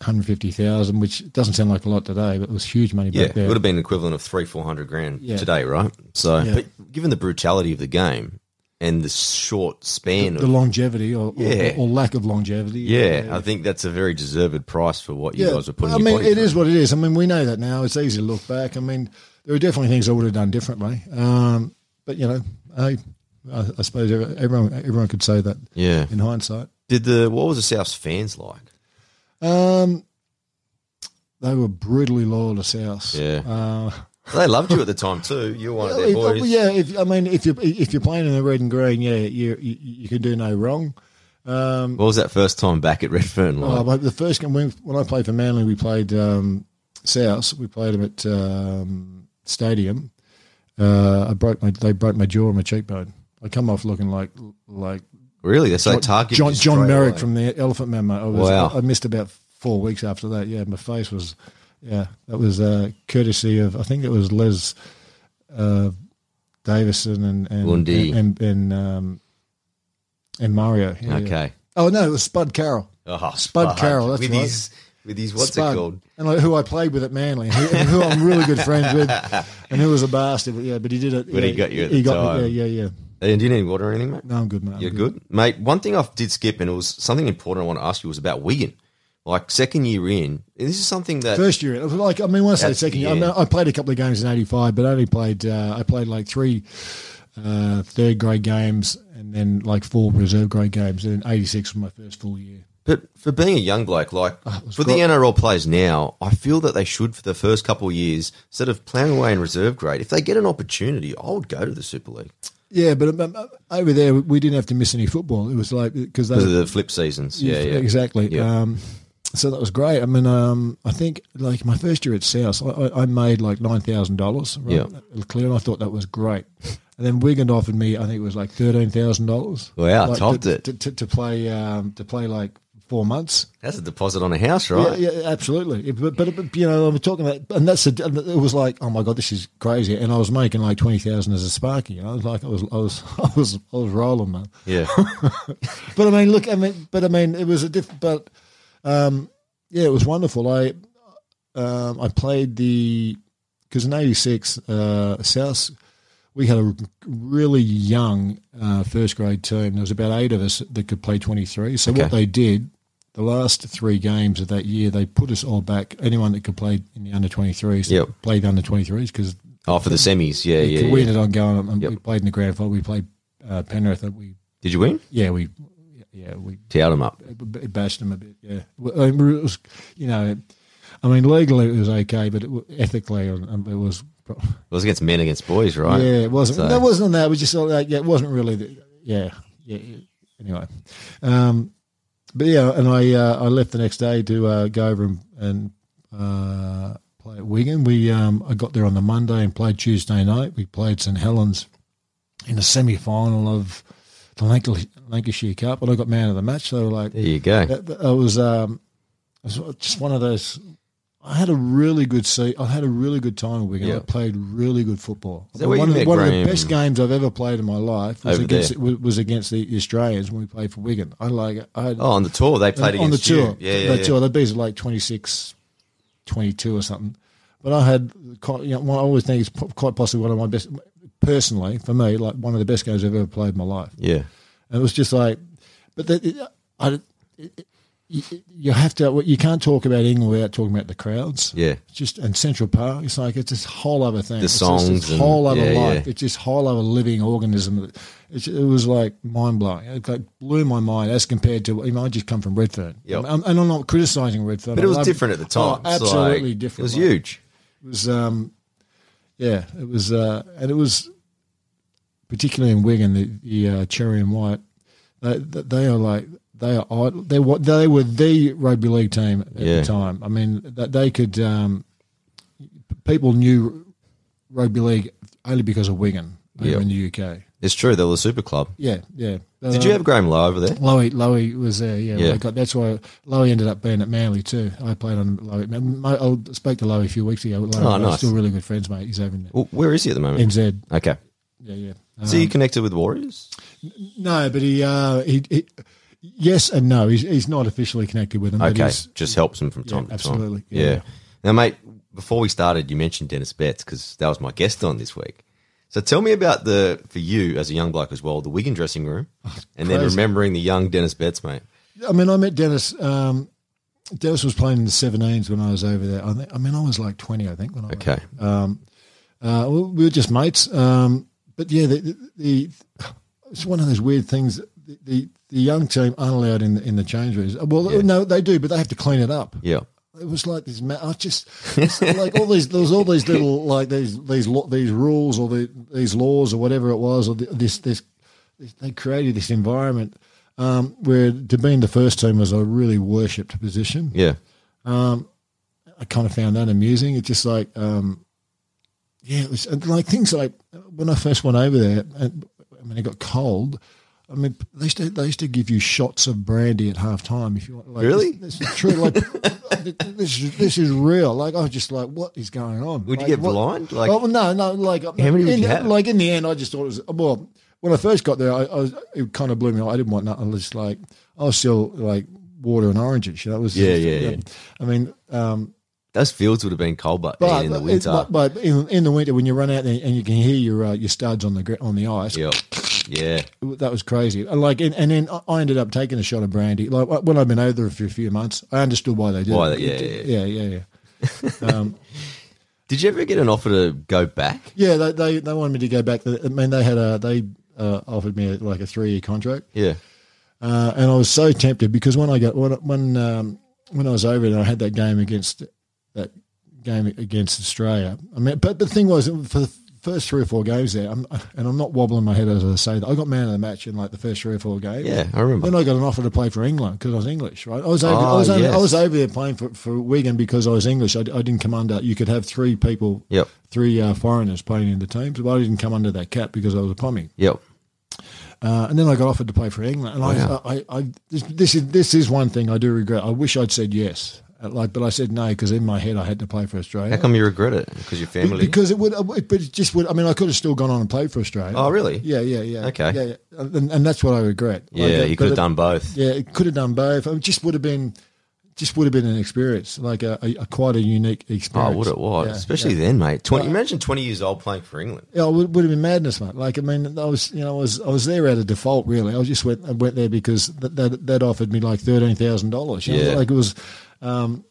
hundred fifty thousand, which doesn't sound like a lot today, but it was huge money back yeah, there. It would have been an equivalent of three, four hundred grand yeah. today, right? So, yeah. But given the brutality of the game and the short span, the, the of, longevity or, yeah. or, or lack of longevity, yeah, yeah, I think that's a very deserved price for what you yeah. guys are putting. I mean, your body it through. Is what it is. I mean, we know that now. It's easy to look back. I mean, there are definitely things I would have done differently, um, but you know, I, I, I suppose everyone, everyone could say that. Yeah. In hindsight. Did the what was the South's fans like? Um, they were brutally loyal to South. Yeah, uh, They loved you at the time too. You were one of their boys. Yeah, if, I mean, if you're, if you're playing in the red and green, yeah, you you, you can do no wrong. Um, what was that first time back at Redfern like? Oh, the first game when, when I played for Manly, we played um, South. We played them at um, Stadium. Uh, I broke my they broke my jaw and my cheekbone. I come off looking like like really. They're so targeted. John, John Merrick away. From the Elephant Man. I was, wow. I, I missed about four weeks after that. Yeah, my face was. Yeah, that was uh, courtesy of, I think it was Les uh, Davison and and and, and, and, um, and Mario. Yeah, okay. Yeah. Oh, no, it was Spud Carroll. Oh, Spud, Spud Carroll, that's with right. His, with his, what's Spud, it called? And like, who I played with at Manly, and who, and who I'm really good friends with, and who was a bastard. But yeah, but he did it. But yeah, he got you at he the got time. Me, yeah, yeah, yeah. And do you need water or anything, mate? No, I'm good, mate. You're good. good? Mate, one thing I did skip, and it was something important I want to ask you, was about Wigan. Like, second year in, this is something that... First year in. Like, I mean, when I say second year, yeah. I, mean, I played a couple of games in eighty-five, but I only played, uh, I played like three uh, third-grade games and then like four reserve-grade games. And eighty-six was my first full year. But for being a young bloke, like, oh, for great. The N R L players now, I feel that they should, for the first couple of years, instead of playing away in reserve grade, if they get an opportunity, I would go to the Super League. Yeah, but um, over there, we didn't have to miss any football. It was like... Because of the flip seasons. Yeah, yeah. Exactly. Yeah. Um, So that was great. I mean, um, I think like my first year at South, I, I made like nine thousand dollars. Right? Yeah, it was clear, and I thought that was great. And then Wigan offered me, I think it was like thirteen thousand dollars. Wow, like, topped to, it to, to, to play um, to play like four months. That's a deposit on a house, right? Yeah, yeah, absolutely. It, but, but, but you know, I'm talking about, and that's a, it was like, oh my god, this is crazy. And I was making like twenty thousand as a sparky. I was like, I was, I was, I was, I was rolling, man. Yeah. But I mean, look, I mean, but I mean, it was a different, but. Um, yeah, it was wonderful. I um, I played the – because in eighty-six, uh, South, we had a really young uh, first-grade team. There was about eight of us that could play twenty-three. So okay. What they did, the last three games of that year, they put us all back, anyone that could play in the under twenty-threes, yep. played the under twenty-threes because – Oh, for the semis, yeah, yeah, yeah. We ended yeah. on going and yep. we played in the grand final. We played uh, Penrith. We Did you win? Yeah, we – Yeah, we towed them up, bashed them a bit. Yeah, it was, you know, I mean, legally it was okay, but it, ethically it was. It was against men against boys, right? Yeah, it wasn't. So. That wasn't that. We just thought that. Yeah, it wasn't really. The, yeah, yeah. Anyway, um, but yeah, and I uh, I left the next day to uh, go over and, and uh, play at Wigan. We um, I got there on the Monday and played Tuesday night. We played St Helens in the semi final of. The Lancashire Cup, and I got man of the match. So like, there you go. That, that, that was, um, it was just one of those. I had a really good seat. I had a really good time at Wigan. Yep. I played really good football. Is that one of, met, one of the best games I've ever played in my life was Over against was, was against the Australians when we played for Wigan. I like. I had, oh, on the tour they played on, against on the tour. You. Yeah, yeah, the yeah. tour. They beat us like twenty-six, twenty-two or something. But I had, you know, I always think it's quite possibly one of my best. Personally, for me, like one of the best games I've ever played in my life. Yeah, and it was just like, but the, it, I, it, it, you, you have to, you can't talk about England without talking about the crowds. Yeah, it's just and Central Park, it's like it's this whole other thing. The it's songs, just this and, whole other yeah, life. Yeah. It's this whole other living organism. It, it was like mind blowing. It like blew my mind as compared to, you know, I just come from Redfern. Yep. I'm, and I'm not criticising Redfern, but it was loved, different at the time. Oh, absolutely like, different. It was like, huge. It was, um, yeah, it was, uh, and it was. Particularly in Wigan, the, the uh, cherry and white, they, they are like they are odd. They were they were the rugby league team at yeah. the time. I mean, they could um, people knew rugby league only because of Wigan over yep. in the U K. It's true, they were a super club. Yeah, yeah. Did um, you have Graeme Lowe over there? Lowe, Lowe was there. Yeah, yeah. Well, got, that's why Lowe ended up being at Manly too. I played on Lowe. I spoke to Lowe a few weeks ago. Lowe, oh, nice. Still really good friends, mate. He's over in there. Well, where is he at the moment? N Z. Okay. Yeah, yeah. So you connected with Warriors? No, but he, uh, he, he yes and no. He's, he's not officially connected with them. Okay, just helps him from time yeah, to absolutely. Time. Absolutely. Yeah. yeah. Now, mate, before we started, you mentioned Dennis Betts because that was my guest on this week. So tell me about the, for you as a young bloke as well, the Wigan dressing room oh, and crazy. Then remembering the young Dennis Betts, mate. I mean, I met Dennis. Um, Dennis was playing in the seventeens when I was over there. I, think, I mean, I was like twenty, I think. When I okay. Was, um, uh, we were just mates. Um But yeah, the, the, the it's one of those weird things. The the, the young team aren't allowed in the, in the change rooms. Well, yeah. no, they do, but they have to clean it up. Yeah, It was like this. I just like all these. There was all these little like these these lo- these rules or the, these laws or whatever it was. Or the, this, this this they created this environment um, where to be in the first team was a really worshipped position. Yeah, um, I kind of found that amusing. It's just like um, yeah, it was like things like when I first went over there. And, I mean, it got cold. I mean, they used to they used to give you shots of brandy at half time if you want. Like, really? This, this is true. Like this is this is real. Like I was just like, what is going on? Would like, you get what, blind? Like, oh no, no. Like how many did you have? Like in the end, I just thought it was well. When I first got there, I, I was, it kind of blew me off. I didn't want nothing. I was just like I was still like water and oranges. You know, it was yeah, just, yeah, yeah, yeah. I mean. um Those fields would have been cold, but, but in the winter, it, but, but in, in the winter when you run out there and you can hear your uh, your studs on the on the ice, yep. yeah, that was crazy. And like, and, and then I ended up taking a shot of brandy. Like when I've been over there for a few months, I understood why they did. Why? It. Yeah, it, yeah, yeah, yeah. yeah. um, did you ever get an offer to go back? Yeah, they they, they wanted me to go back. I mean, they had a they uh, offered me a, like a three year contract. Yeah, uh, and I was so tempted because when I got when when um, when I was over there, I had that game against. That game against Australia. I mean, but the thing was, for the first three or four games there, I'm, and I'm not wobbling my head as I say that, I got man of the match in like the first three or four games. Yeah, I remember. Then I got an offer to play for England because I was English, right? I was over, oh, I, was over yes. I was over there playing for, for Wigan because I was English. I, I didn't come under. You could have three people, yep. three uh, foreigners playing in the teams, but I didn't come under that cap because I was a Pommy. Yep. Uh, and then I got offered to play for England, and wow. I, I, I this, this is this is one thing I do regret. I wish I'd said yes. Like, but I said no because in my head I had to play for Australia. How come you regret it? Because your family? Because it would, but it just would. I mean, I could have still gone on and played for Australia. Oh, really? Yeah, yeah, yeah. Okay, yeah, yeah. And, and that's what I regret. Yeah, like, you could have it, done both. Yeah, it could have done both. It just would have been, just would have been an experience, like a, a, a quite a unique experience. Oh, what it was, yeah, especially yeah. then, mate. Twenty. Well, imagine twenty years old playing for England. Yeah, it would, would have been madness, mate. Like, I mean, I was, you know, I was, I was there out of default, really. I just went, I went there because that that, that offered me like thirteen thousand dollars. Yeah, know? Like it was. Um,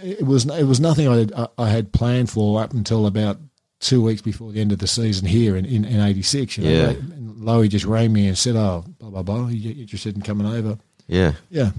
it was it was nothing I had, I had planned for up until about two weeks before the end of the season here in in, in eighty-six. You know? Yeah, and Lowy just rang me and said, "Oh, blah blah blah, you interested in coming over?" Yeah, yeah.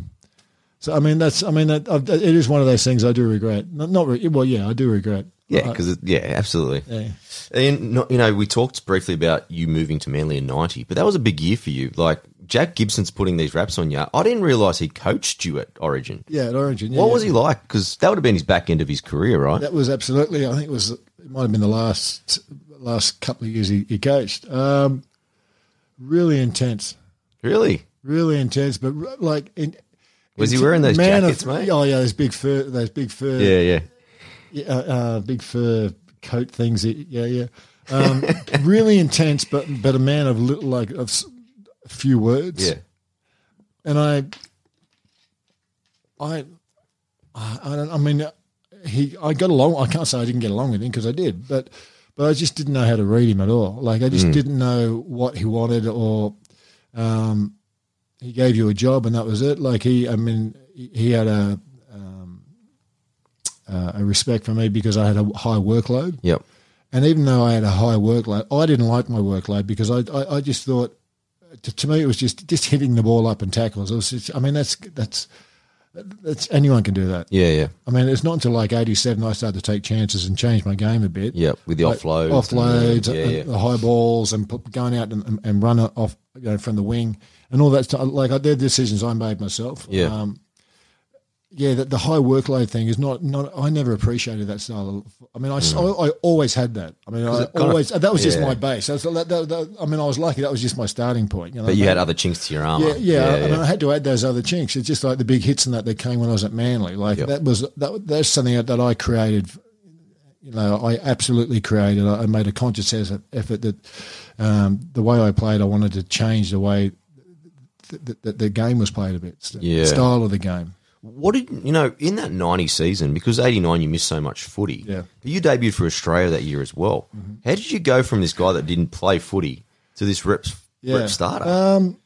So I mean, that's I mean, that, I've, it is one of those things I do regret. Not, not re- well, yeah, I do regret. Yeah, because yeah, absolutely. Yeah. And you know, we talked briefly about you moving to Manly in ninety, but that was a big year for you, like. Jack Gibson's putting these raps on you. I didn't realise he coached you at Origin. Yeah, at Origin. Yeah, what yeah. was he like? Because that would have been his back end of his career, right? That was absolutely. I think it was. It might have been the last last couple of years he, he coached. Um, really intense. Really, really intense. But like, in, was he wearing those jackets, of, mate? Oh yeah, those big fur. Those big fur. Yeah, yeah. Yeah, uh, big fur coat things. Yeah, yeah. Um, really intense, but but a man of little like of. Few words, yeah, and I, I, I don't. I mean, he. I got along. I can't say I didn't get along with him because I did, but, but I just didn't know how to read him at all. Like I just mm. didn't know what he wanted, or, um, he gave you a job and that was it. Like he, I mean, he had a, um, uh, a respect for me because I had a high workload. Yep. And even though I had a high workload, I didn't like my workload because I, I, I just thought. To, to me, it was just, just hitting the ball up and tackles. It was just, I mean, that's that's that's anyone can do that. Yeah, yeah. I mean, it's not until like eighty-seven I started to take chances and change my game a bit. Yeah, with the like offloads, offloads, and, yeah, and, yeah. the high balls, and going out and, and run off you know, from the wing and all that stuff. Like they're decisions I made myself. Yeah, um, yeah. The, the high workload thing is not not. I never appreciated that style. Of, I mean, I, mm. I I always had that. I mean, I always of, that was yeah. just my base. I, was, that, that, that, I mean, I was lucky. That was just my starting point. You know, but you I mean, had other chinks to your armour. Yeah, yeah. yeah, I, yeah. I, mean, I had to add those other chinks. It's just like the big hits and that that came when I was at Manly. Like yep. that was that that's something that, that I created. You know, I absolutely created. I, I made a conscious effort that um, the way I played, I wanted to change the way that th- th- the game was played a bit. The yeah. style of the game. What did you know in that ninety season? Because eighty-nine, you missed so much footy. Yeah, you debuted for Australia that year as well. Mm-hmm. How did you go from this guy that didn't play footy to this reps yeah. rep starter? Um,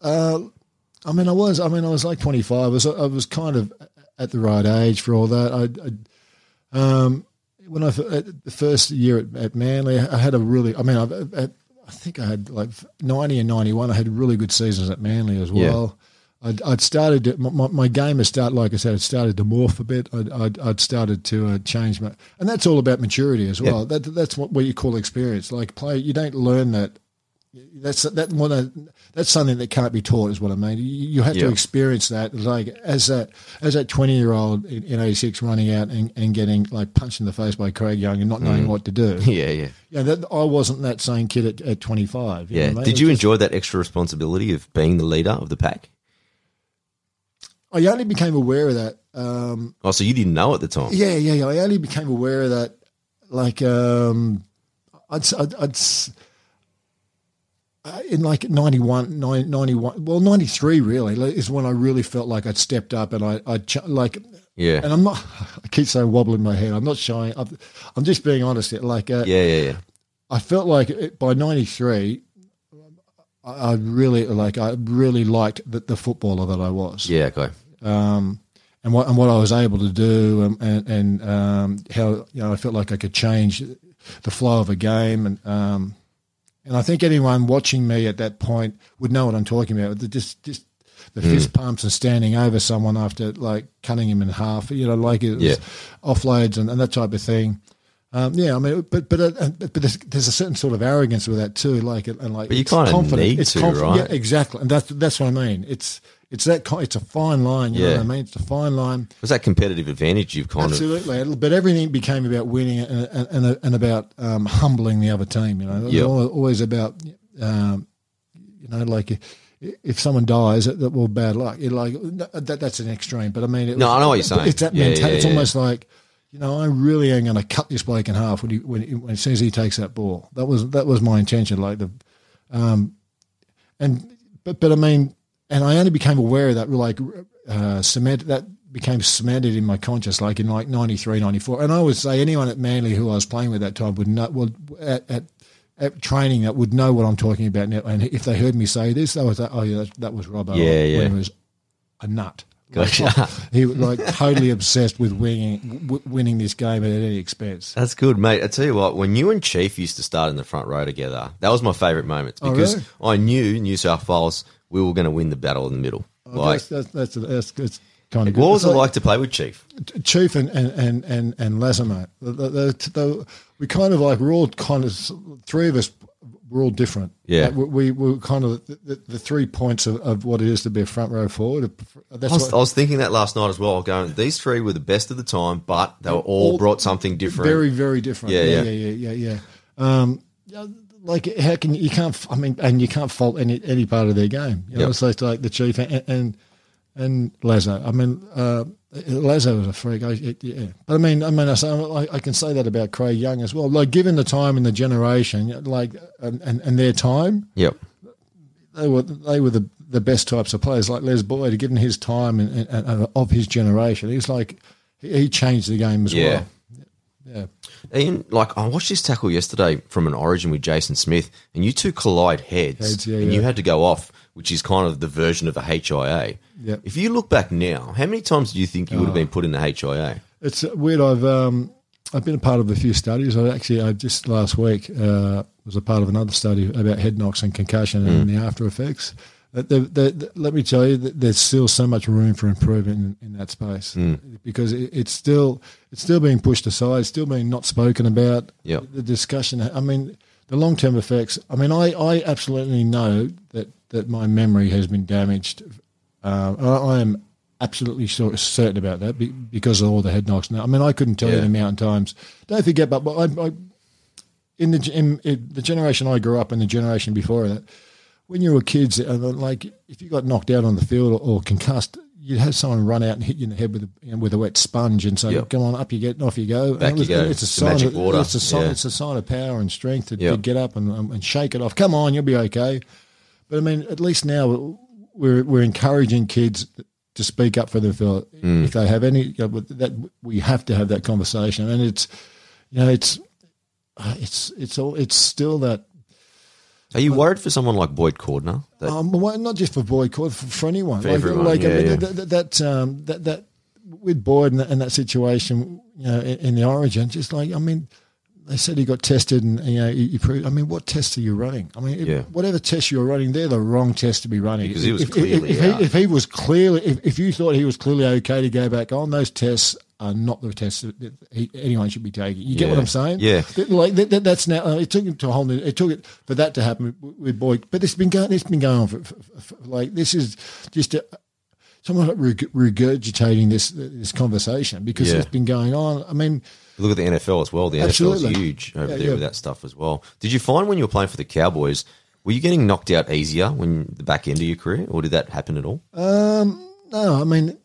uh, I mean, I was. I mean, I was like twenty-five. I was. I was kind of at the right age for all that. I, I um, when I at the first year at, at Manly, I had a really. I mean, I, I, I think I had like ninety and ninety-one. I had really good seasons at Manly as well. Yeah. I'd, I'd started, my, my game has started, like I said, it started to morph a bit. I'd, I'd, I'd started to uh, change my, and that's all about maturity as well. Yeah. That That's what, what you call experience. Like play, you don't learn that. That's that one. Of, that's something that can't be taught, is what I mean. You, you have yeah. to experience that, like as that as that twenty year old in, in eighty-six running out and, and getting like punched in the face by Craig Young and not knowing mm. what to do. Yeah, yeah. Yeah, that, I wasn't that same kid at, at twenty-five. You yeah. know what I mean? Did you just enjoy that extra responsibility of being the leader of the pack? I only became aware of that. Um, oh, so you didn't know at the time? Yeah, yeah. yeah. I only became aware of that. Like, um, I'd. I'd, I'd Uh, in like ninety-one, ninety-one, well, ninety-three really is when I really felt like I'd stepped up and I, I ch- like, yeah. And I'm not, I keep saying wobbling my head. I'm not shying. I'm, I'm just being honest. Like, uh, yeah, yeah, yeah. I felt like it, by ninety-three, I, I really like, I really liked the, the footballer that I was. Yeah. Okay. Um, and what and what I was able to do, and and, and um, how you know I felt like I could change the flow of a game and. Um, And I think anyone watching me at that point would know what I'm talking about. Just, just the mm. fist pumps and standing over someone after like cutting him in half, you know, like it was yeah. offloads and, and that type of thing. Um, yeah, I mean, but but uh, but there's, there's a certain sort of arrogance with that too, like and like. But you kind of need it's to, confident. right? Yeah, exactly, and that's that's what I mean. It's it's that it's a fine line, you yeah. know what I mean? It's a fine line. It was that competitive advantage you've kind absolutely. of absolutely, but everything became about winning and and, and about um, humbling the other team. You know, yep. it was always about um, you know, like if someone dies, that well, bad luck. It like that, that's an extreme, but I mean, it no, was, I know what you're saying. It's that yeah, mentality. Yeah, yeah, it's almost yeah. like. You know, I really am going to cut this bloke in half when he, when, he, when as soon as he takes that ball. That was that was my intention. Like the, um, and but but I mean, and I only became aware of that. Like uh, cement that became cemented in my conscious. Like in like ninety-three, ninety-four. And I would say anyone at Manly who I was playing with that time would know. Well, at, at, at training, that would know what I'm talking about now. And if they heard me say this, they would say, "Oh yeah, that, that was Robbo. Yeah, when yeah. He was a nut." Gotcha. Like, he was like totally obsessed with winning, w- winning this game at any expense. That's good, mate. I tell you what, when you and Chief used to start in the front row together, that was my favourite moment because oh, really? I knew New South Wales we were going to win the battle in the middle. Oh, like that's that's, that's, that's kind of good. What was it like, like to play with Chief? Chief and and and and, and Lassimo. The, the, the, the, we kind of like we're all kind of three of us. We're all different. Yeah, like we, we we're kind of the, the, the three points of, of what it is to be a front row forward. That's I, was, what, I was thinking that last night as well. Going, these three were the best of the time, but they were all, all brought something different. Very, very different. Yeah, yeah, yeah, yeah, yeah. yeah. Um, like how can you can't? I mean, and you can't fault any any part of their game. You know, yep. so it's like the Chief and and, and Lazo. I mean, uh, Lazo was a freak. I, yeah, but I mean, I mean, I, say, I, I can say that about Craig Young as well. Like, given the time and the generation, like, and, and, and their time, yep, they were they were the, the best types of players. Like Les Boyd, given his time and, and, and of his generation, he was like he changed the game as yeah. well. Yeah, Ian, like I watched this tackle yesterday from an Origin with Jason Smith, and you two collide heads, heads yeah, and yeah. you had to go off. Which is kind of the version of a H I A. Yep. If you look back now, how many times do you think you would have been put in the H I A? It's weird. I've um, I've been a part of a few studies. I actually I just last week uh, was a part of another study about head knocks and concussion mm. and the after effects. Uh, they, they, they, let me tell you, there's still so much room for improvement in, in that space mm. because it, it's still it's still being pushed aside, still being not spoken about. Yep. The discussion. I mean, the long term effects. I mean, I, I absolutely know that. that my memory has been damaged. Um, I, I am absolutely sure, certain about that be, because of all the head knocks. Now, I mean, I couldn't tell yeah. you the amount of times. Don't forget, but I, I, in the in, in the generation I grew up and the generation before that, when you were kids, like if you got knocked out on the field or, or concussed, you'd have someone run out and hit you in the head with a you know, with a wet sponge and say, yep. "Come on, up you get, and off you go." Back and it was, you go. It's a sign. Magic of, water. It's a sign. Yeah. It's a sign of power and strength to, yep. to get up and um, and shake it off. Come on, you'll be okay. But I mean, at least now we're we're encouraging kids to speak up for themselves mm. if they have any. You know, that we have to have that conversation, and it's you know it's it's it's all it's still that. Are you uh, worried for someone like Boyd Cordner? Um, well, not just for Boyd Cordner, for, for anyone. For like, everyone, like, yeah, I mean, yeah. that, that, um, that that with Boyd and that, and that situation, you know, in, in the Origin, just like I mean. They said he got tested, and you know, he, he proved. I mean, what tests are you running? I mean, yeah. if, whatever tests you're running, they're the wrong tests to be running. Because he was if, clearly, if, if, he, if he was clearly, if, if you thought he was clearly okay to go back on, those tests are not the tests that he, anyone should be taking. You yeah. get what I'm saying? Yeah. Like that, that, that's now. It took him to a whole new. It took it for that to happen with, with Boyd. But this has been going. It's been going on for, for, for like this is just a. Someone like regurgitating this this conversation because yeah. it's been going on. I mean, look at the N F L as well. The absolutely. N F L is huge over yeah, there yeah. with that stuff as well. Did you find when you were playing for the Cowboys, were you getting knocked out easier when the back end of your career, or did that happen at all? Um, no, I mean,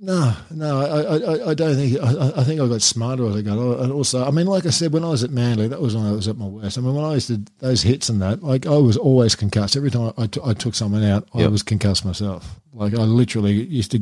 no, no. I, I, I don't think. I, I think I got smarter as I got. And also, I mean, like I said, when I was at Manly, that was when I was at my worst. I mean, when I used to those hits and that, like I was always concussed. Every time I, t- I took someone out, yep. I was concussed myself. Like, I literally used to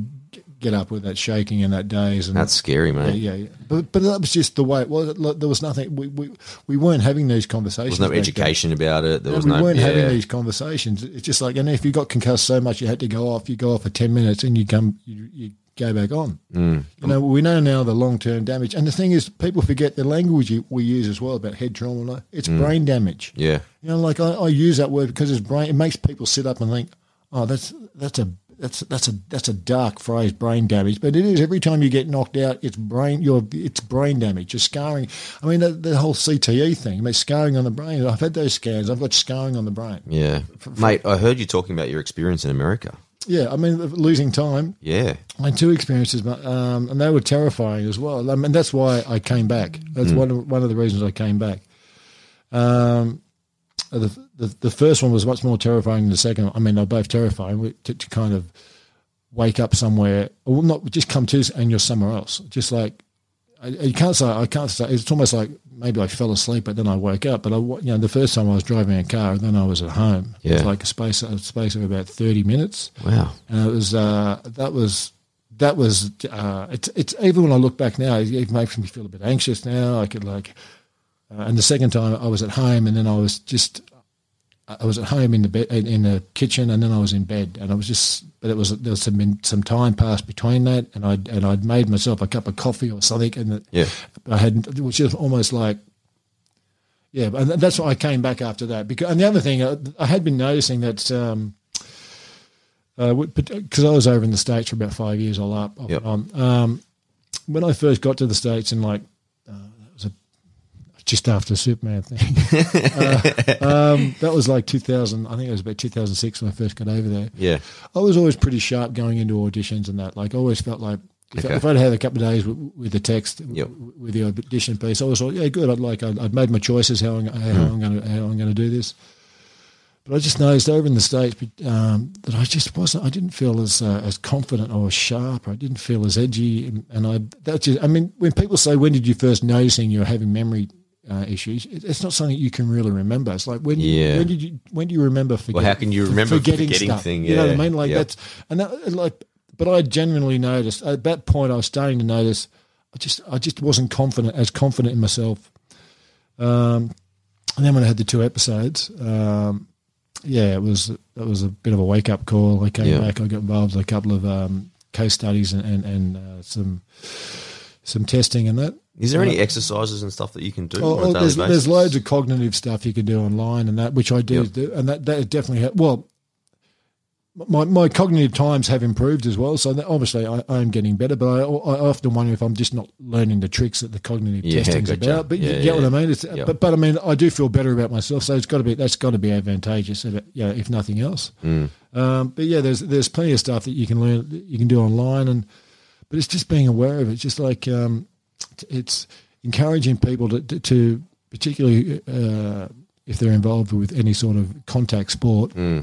get up with that shaking and that daze. And that's scary, mate. Yeah, yeah, yeah. But, but that was just the way it was. There was nothing. We, we, we weren't having these conversations. There was no education then. about it. There no, was we no, weren't yeah. having these conversations. It's just like, and if you got concussed so much you had to go off, you go off for ten minutes and you come, you, you go back on. Mm. You know, we know now the long-term damage. And the thing is, people forget the language we use as well about head trauma. It's mm. brain damage. Yeah. You know, like I, I use that word because it's brain. It makes people sit up and think, oh, that's that's a That's that's a that's a dark phrase, brain damage. But it is. Every time you get knocked out, it's brain your it's brain damage. You're scarring. I mean, the, the whole C T E thing. I mean, scarring on the brain. I've had those scans. I've got scarring on the brain. Yeah, for, for, mate. I heard you talking about your experience in America. Yeah, I mean, losing time. Yeah, my two experiences, um, and they were terrifying as well. I mean, that's why I came back. That's mm. one of, one of the reasons I came back. Um. The, the the first one was much more terrifying than the second one. I mean, they're both terrifying to, to kind of wake up somewhere, or not just come to and you're somewhere else. Just like I, you can't say I can't say it's almost like maybe I fell asleep, but then I woke up. But I, you know, the first time I was driving a car, and then I was at home. Yeah. It was like a space a space of about thirty minutes. Wow, and it was uh, that was. That was uh, it's it's even when I look back now, it makes me feel a bit anxious now. I could like. Uh, and the second time I was at home, and then I was just, I was at home in the bed, in the kitchen, and then I was in bed, and I was just, but it was there was some some time passed between that, and I and I'd made myself a cup of coffee or something, and the, yeah, I had, it was just almost like, yeah, and that's why I came back after that. Because and the other thing I, I had been noticing that. Um, because uh, I was over in the States for about five years all up, off yep. and on. Um, when I first got to the States in like. Just after the Superman thing. uh, um, that was like two thousand, I think it was about two thousand six when I first got over there. Yeah. I was always pretty sharp going into auditions and that. Like I always felt like if, okay. I, if I'd had a couple of days with, with the text, yep. w- with the audition piece, I was like, yeah, good. I'd like, I'd, I'd made my choices how I'm, how I'm going to, how I'm going to do this. But I just noticed over in the States um, that I just wasn't. I didn't feel as uh, as confident or sharp. I didn't feel as edgy. And, and I that just. I mean, when people say, "When did you first noticing you're having memory Uh, issues?" It's not something you can really remember. It's like when yeah. when did you when do you remember forgetting? Well, how can you remember forgetting, forgetting stuff? Thing, yeah. You know what I mean? Like yep. that's and that, like. But I genuinely noticed at that point. I was starting to notice. I just I just wasn't confident as confident in myself. Um, and then when I had the two episodes, um, yeah, it was that was a bit of a wake up call. I came yeah. back. I got involved in a couple of um, case studies and and, and uh, some some testing and that. Is there any exercises and stuff that you can do? Oh, on a daily there's, basis? There's loads of cognitive stuff you can do online and that, which I do, yep. do and that that definitely ha- well, my my cognitive times have improved as well. So that obviously I am getting better, but I, I often wonder if I'm just not learning the tricks that the cognitive yeah, testing's gotcha. about. But yeah, you get yeah, what I mean. It's, yep. But but I mean I do feel better about myself, so it's got to be that's got to be advantageous, if, it, you know, if nothing else. Mm. Um, but yeah, there's there's plenty of stuff that you can learn, that you can do online, and but it's just being aware of it. It's just like. Um, It's encouraging people to, to, to particularly uh, if they're involved with any sort of contact sport, mm.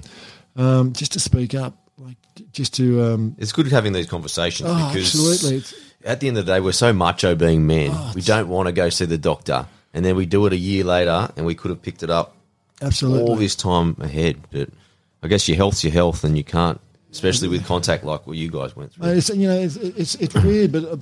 um, just to speak up, like just to. Um, it's good having these conversations oh, because absolutely. It's, at the end of the day, we're so macho being men. Oh, we don't want to go see the doctor, and then we do it a year later, and we could have picked it up. Absolutely, all this time ahead, but I guess your health's your health, and you can't, especially with contact like what you guys went through. It's, you know, it's it's, it's weird, but. Uh,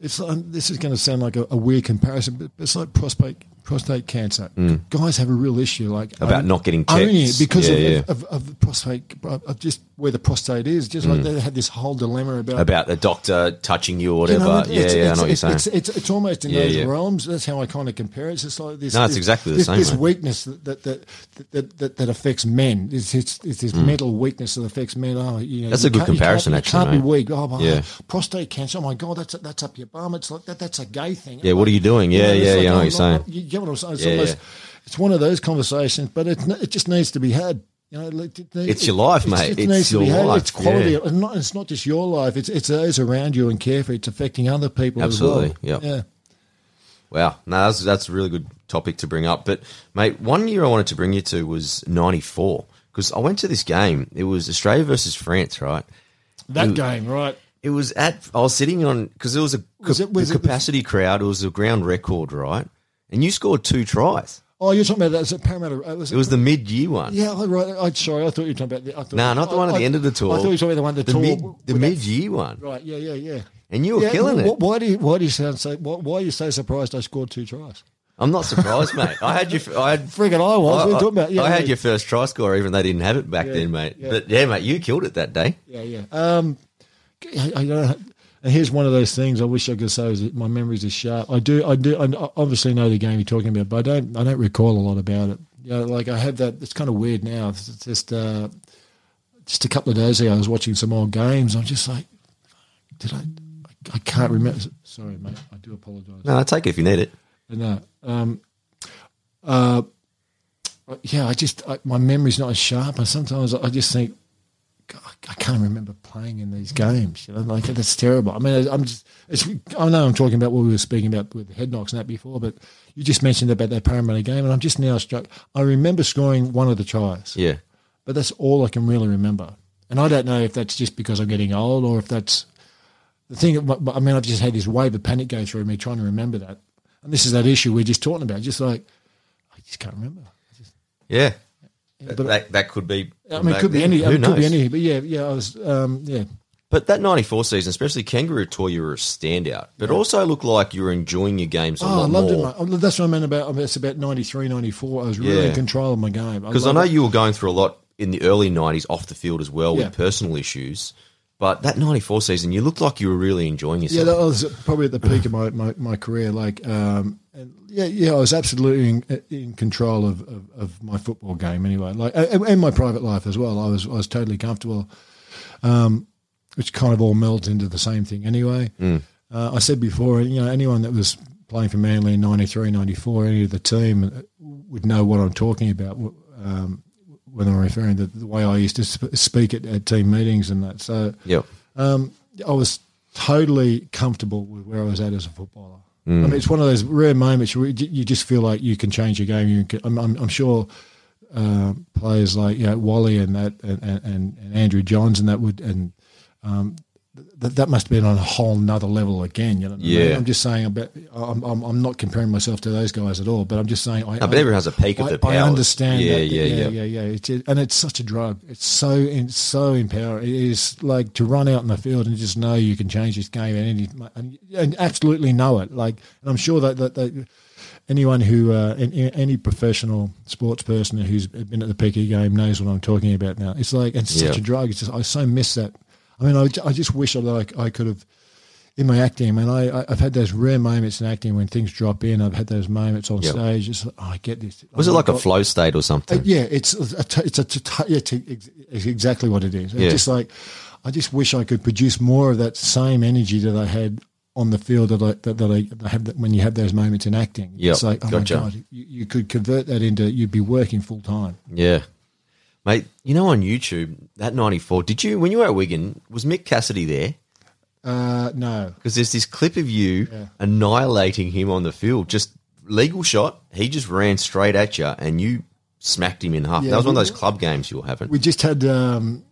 It's like, this is going to sound like a, a weird comparison, but it's like prostate prostate cancer. Mm. Guys have a real issue like about not getting checked it because yeah, of, yeah. Of, of, of prostate, of just where the prostate is. Just mm. like they had this whole dilemma about about a doctor touching you or whatever. You know, it's, yeah, it's, yeah, it's, I know what you're saying. It's, it's, it's almost in yeah, those yeah. realms. That's how I kind of compare it. It's just like this. No, it's this, exactly the this, same. This right? weakness that that, that that that that affects men. It's it's, it's this mm. mental weakness that affects men. Oh, you know, that's you a good comparison. You can't, actually, you can't mate. be weak. Oh, my yeah. prostate cancer. Oh my God, that's a, that's up your bum. It's like that. That's a gay thing. Yeah, I'm what like, are you doing? Yeah, you know, yeah, like, yeah. I know what you're saying. You get what I'm saying? It's, yeah, almost, yeah. it's one of those conversations, but it it just needs to be had. You know, it, it, it's your life, it, mate. It it's needs your to be had. life. It's quality. Yeah. It's, not, it's not just your life. It's it's those around you and care for. It's affecting other people. Absolutely. As well. Yeah. Yeah. Wow. No, that's that's a really good topic to bring up. But mate, one year I wanted to bring you to was ninety-four because I went to this game. It was Australia versus France, right? That it, game, right? It was at. I was sitting on because it was a was it, was the capacity it, crowd. It was a ground record, right? And you scored two tries. Oh, you're talking about that? It was at Parramatta. Was it, it was the mid-year one. Yeah, right. I'm sorry. I thought you were talking about the. I thought, nah, not the one I, at the I, end of the tour. I thought you were talking about the one at the, the tour. Mid, the mid-year that, one. Right. Yeah. Yeah. Yeah. And you were yeah, killing well, it. Why do you, Why do you sound so? Why, why are you so surprised? I scored two tries. I'm not surprised, mate. I had you. I had friggin' I was. I, we were talking about. Yeah, I had mate. your first try score, even though they didn't have it back yeah, then, mate. Yeah. But yeah, mate, you killed it that day. Yeah. Yeah. Um. I, I don't know. And here's one of those things I wish I could say is that my memories are sharp. I do, I do, I obviously know the game you're talking about, but I don't, I don't recall a lot about it. You know, like I have that. It's kind of weird now. It's just, uh, just a couple of days ago, I was watching some old games. I'm just like, did I? I can't remember. Sorry, mate. I do apologise. No, I take it if you need it. No. Um. Uh. Yeah, I just I, my memory's not as sharp, and sometimes I just think. I can't remember playing in these games. You know, like that's terrible. I mean, I'm just. It's, I know I'm talking about what we were speaking about with the head knocks and that before, but you just mentioned about that Parramatta game, and I'm just now struck. I remember scoring one of the tries. Yeah, but that's all I can really remember, and I don't know if that's just because I'm getting old or if that's the thing. I mean, I've just had this wave of panic go through me trying to remember that, and this is that issue we're just talking about. Just like I just can't remember. I just, yeah. Yeah, but that, that could be. I mean, it could be any. Who knows? Could be any. But yeah, yeah, I was. Um, yeah. But that ninety-four season, especially Kangaroo Tour, you were a standout. But yeah. also looked like you were enjoying your games a oh, lot I loved more. It, mate. That's what I meant about. It's about ninety-three, ninety-four. I was really yeah. in control of my game. Because I, I know it. you were going through a lot in the early nineties off the field as well yeah. with personal issues. But that ninety-four season, you looked like you were really enjoying yourself. Yeah, that was probably at the peak of my, my, my career. Like, um, and yeah, yeah, I was absolutely in, in control of, of, of my football game anyway, like, and, and my private life as well. I was I was totally comfortable, um, which kind of all melds into the same thing anyway. Mm. Uh, I said before, you know, anyone that was playing for Manly in ninety-three, ninety-four, any of the team would know what I'm talking about. Um, when I'm referring to the way I used to sp- speak at, at team meetings and that. So yep. um, I was totally comfortable with where I was at as a footballer. Mm. I mean, it's one of those rare moments where you just feel like you can change your game. You can, I'm, I'm, I'm sure uh, players like you know, Wally and that and, and, and Andrew Johns and that would and um, th- that must have been on a whole nother level again. You know what I mean? Yeah. I'm just saying about, I'm, I'm I'm not comparing myself to those guys at all, but I'm just saying I, no, but everyone has a peak I, of their powers. I understand yeah, that. Yeah, yeah, yeah. yeah, yeah. It's, it, and it's such a drug. It's so it's so empowering. It is like to run out in the field and just know you can change this game and any, and, and absolutely know it. Like, and I'm sure that, that, that anyone who uh, any, any professional sports person who's been at the peak of the game knows what I'm talking about now. It's like it's such yeah. a drug. It's just, I so miss that. I mean, I, I just wish I, like, I could have, in my acting, I mean, I, I've had those rare moments in acting when things drop in. I've had those moments on yep. stage. It's like, oh, I get this. Was oh, it like God. a flow state or something? Uh, yeah, it's a t- it's a t- t- yeah, t- it's exactly what it is. It's yeah. just like, I just wish I could produce more of that same energy that I had on the field that I, that, that I that have that when you have those moments in acting. Yep. It's like, oh, gotcha. my God, you, you could convert that into, you'd be working full time. Yeah. Mate, you know on YouTube, that ninety-four, did you, when you were at Wigan, was Mick Cassidy there? Uh, no. Because there's this clip of you yeah. annihilating him on the field. Just legal shot, he just ran straight at you and you smacked him in half. Yeah, that was we, one of those club games you were having. We just had, um,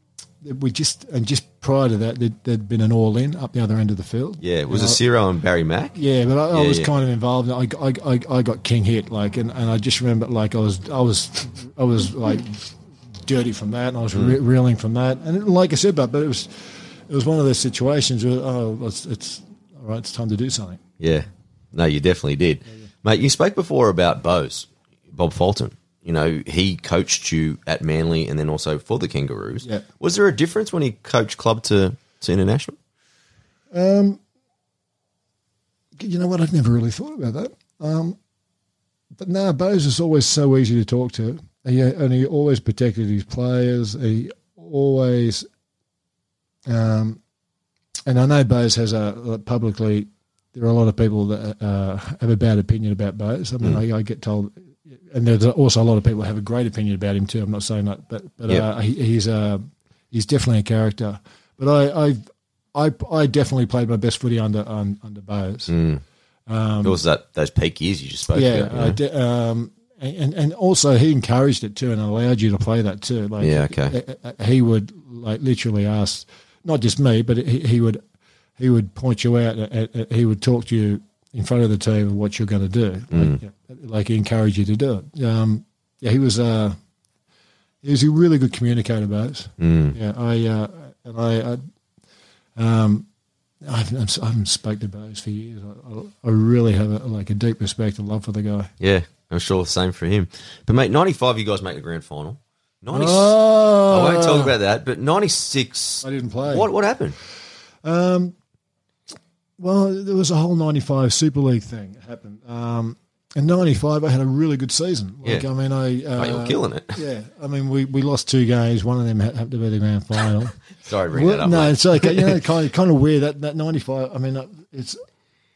we just, and just prior to that, there'd, there'd been an all-in up the other end of the field. Yeah, it was and a Ciro and Barry Mack. Yeah, but I, yeah, I was yeah. kind of involved. I, I, I, I got king hit, like, and, and I just remember, like, I was, I was, I was like... dirty from that, and I was re- reeling from that, and it, like I said, but but it was it was one of those situations where oh, it's, it's all right, it's time to do something. Yeah, no, you definitely did, yeah, yeah. Mate, you spoke before about Bose, Bob Fulton. You know, he coached you at Manly and then also for the Kangaroos. Yeah. Was there a difference when he coached club to, to international? Um, you know what? I've never really thought about that. Um, but no, nah, Bose is always so easy to talk to. He, and he always protected his players. He always um, – and I know Bose has a publicly – there are a lot of people that uh, have a bad opinion about Bose. I mean, mm. I, I get told – and there's also a lot of people have a great opinion about him too. I'm not saying that, but but yep. uh, he, he's uh, he's definitely a character. But I I've, I I definitely played my best footy under um, under Bose. Mm. Um, it was that those peak years you just spoke yeah, about. Yeah, you know? de- um, and and also he encouraged it too and allowed you to play that too. Like yeah, okay. He would like literally ask not just me, but he, he would he would point you out. He would talk to you in front of the team and what you're going to do. Mm. Like, yeah. Like he encouraged you to do it. Um, yeah, he was uh, he was a really good communicator, Bose. Mm. Yeah, I uh, and I, I um, I've, I've, I haven't spoken to Bose for years. I, I really have a, like a deep respect and love for the guy. Yeah, I'm sure the same for him. But mate, ninety-five, you guys make the grand final. ninety-six, oh. I won't talk about that. But ninety-six, I didn't play. What what happened? Um, well, there was a whole ninety-five Super League thing that happened. Um. In ninety-five, I had a really good season. Like, yeah. I mean, I. Uh, oh, you're killing it. Yeah. I mean, we, we lost two games. One of them happened to be the grand final. Sorry, bring well, that up. No, mate. It's okay. You know, kind of, kind of weird. That, that ninety-five, I mean, it's.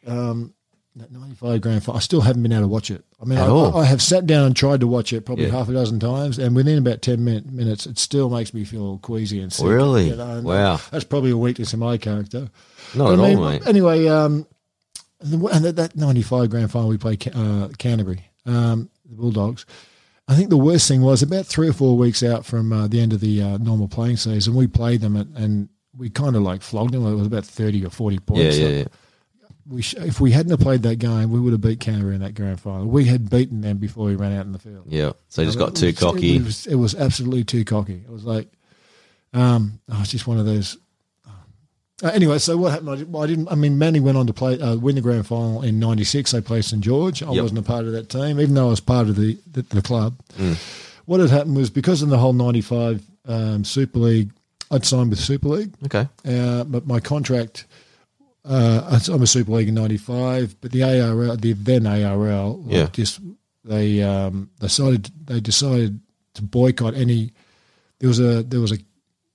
Um, that ninety-five grand final, I still haven't been able to watch it. I mean, I, I have sat down and tried to watch it probably yeah. half a dozen times, and within about ten min- minutes, it still makes me feel queasy and sick. Really? You know, and wow. That's probably a weakness in my character. Not but at I mean, all, mate. Anyway, um, and that, that ninety-five grand final we played uh, Canterbury, um, the Bulldogs. I think the worst thing was about three or four weeks out from uh, the end of the uh, normal playing season, we played them and, and we kind of like flogged them. It was about thirty or forty points. Yeah, yeah, yeah. We sh- if we hadn't have played that game, we would have beat Canberra in that grand final. We had beaten them before we ran out in the field. Yeah, so you just got too cocky. It was, it was absolutely too cocky. It was like um, – oh, it's just one of those – Uh, anyway, so what happened? I didn't. I, didn't, I mean, Manly went on to play, uh, win the grand final in ninety-six. They played St George. I yep. wasn't a part of that team, even though I was part of the the, the club. Mm. What had happened was because of the whole ninety-five um, Super League, I'd signed with Super League. Okay, uh, but my contract, uh, I'm a Super League in ninety-five, but the A R L, the then A R L, yeah. like just they um, decided they decided to boycott any. There was a there was a.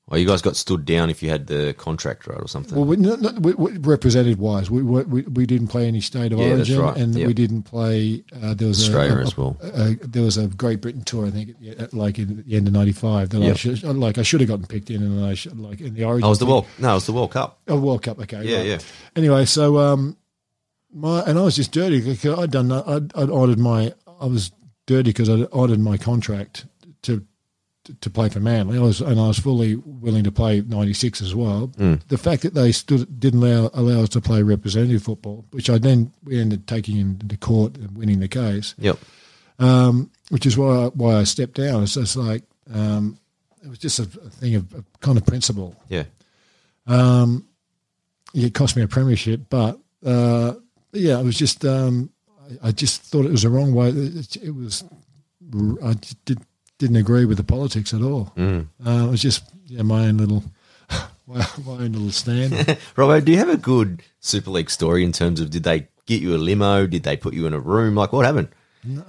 Oh, you guys got stood down if you had the contract right or something. Well, we, no, no, we, we represented wise, we, we we didn't play any state of yeah, origin, right. and yep. we didn't play. Uh, there was Australia a, a, as well. A, a, there was a Great Britain tour, I think, at, at, like in the end of ninety-five. That yep. I should, like I should have gotten picked in, and I should, like in the origin. Oh, it was the World. No, it was the World Cup. Oh, World Cup. Okay. Yeah, right. yeah. Anyway, so um, my and I was just dirty because I'd done. I'd, I'd ordered my. I was dirty because I'd ordered my contract to. to play for Manly, I was, and I was fully willing to play ninety-six as well. Mm. The fact that they stood, didn't allow, allow us to play representative football, which I then we ended taking into court and winning the case. Yep. Um, which is why I, why I stepped down. It's just like um, it was just a, a thing of a kind of principle. Yeah. Um, it cost me a premiership, but uh, yeah, it was just um, I, I just thought it was the wrong way. It, it was I did. Didn't agree with the politics at all. Mm. Uh, it was just yeah, my own little, my, my own little stand. Robbo, do you have a good Super League story in terms of did they get you a limo? Did they put you in a room? Like what happened?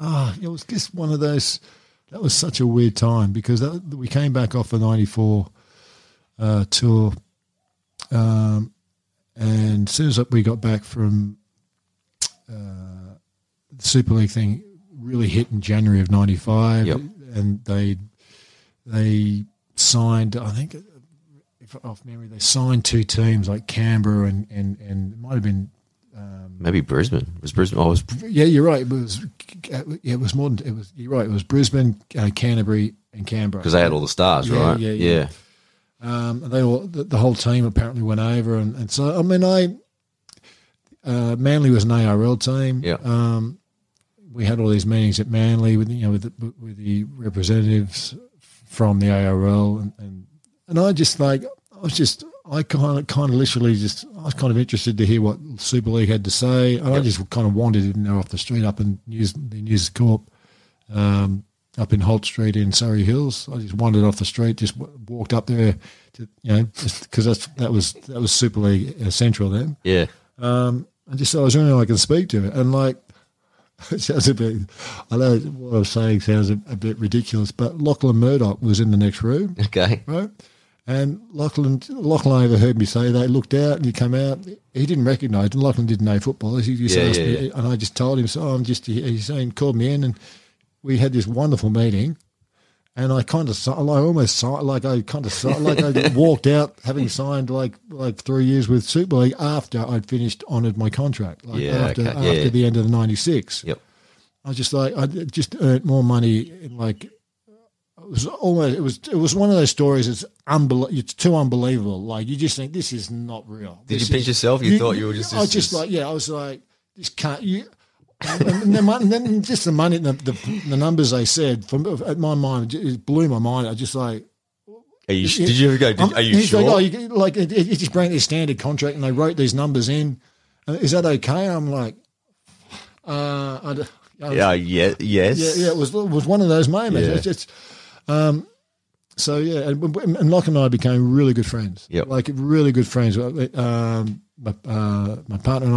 Oh, it was just one of those. That was such a weird time because that, we came back off the ninety-four uh, tour, um, and as soon as we got back from uh, the Super League thing, really hit in January of ninety-five. Yep. And they they signed, I think, if off memory, they signed two teams like Canberra and, and, and it might have been um, maybe Brisbane. It was Brisbane? Oh, it was, yeah, you're right. It was yeah, it was more than it was. You're right. It was Brisbane, uh, Canterbury, and Canberra because they had all the stars, yeah, right? Yeah, yeah. yeah. Um, and they all the, the whole team apparently went over, and, and so I mean, I uh, Manly was an A R L team, yeah. Um, we had all these meetings at Manly with you know with the, with the representatives from the A R L and, and and I just like I was just I kind of, kind of literally just, I was kind of interested to hear what Super League had to say. And yep. I just kind of wandered in there off the street up in News, the News Corp, um, up in Holt Street in Surrey Hills. I just wandered off the street, just w- walked up there, to, you know, because that was that was Super League Central then. Yeah. Um, and just so I was the only one I could speak to. And like, it sounds a bit, I know what I was saying sounds a, a bit ridiculous, but Lachlan Murdoch was in the next room. Okay. Right? And Lachlan, Lachlan overheard me say they looked out and he came out. He didn't recognise him. Lachlan didn't know football. He just yeah, asked yeah, me, yeah. and I just told him, so oh, I'm just, he's saying, called me in, and we had this wonderful meeting. And I kind of, I almost, like I kind of, like I walked out having signed like like three years with Super League after I'd finished, honoured my contract, like yeah, after, okay. after yeah. the end of the ninety-six. Yep. I was just like, I just earned more money in like, It was almost. It was. It was one of those stories. It's unbelievable. It's too unbelievable. Like you just think this is not real. Did this you pinch is, yourself? You, you thought you were just. I was just like, yeah. I was like, this can't. You, and, then, and then just the money, the the, the numbers they said. From at my mind, it blew my mind. I just like. Are you, it, did you ever go? Did, are you sure? Like, oh, you, like it, it just bring their standard contract, and they wrote these numbers in. Is that okay? I'm like, uh, I, I was, yeah, yeah, yes, yeah, yeah. It was it was one of those moments. Yeah. It's, it's, Um, so yeah, and, and Locke and I became really good friends. Yeah, like really good friends. Um, my, uh, my partner and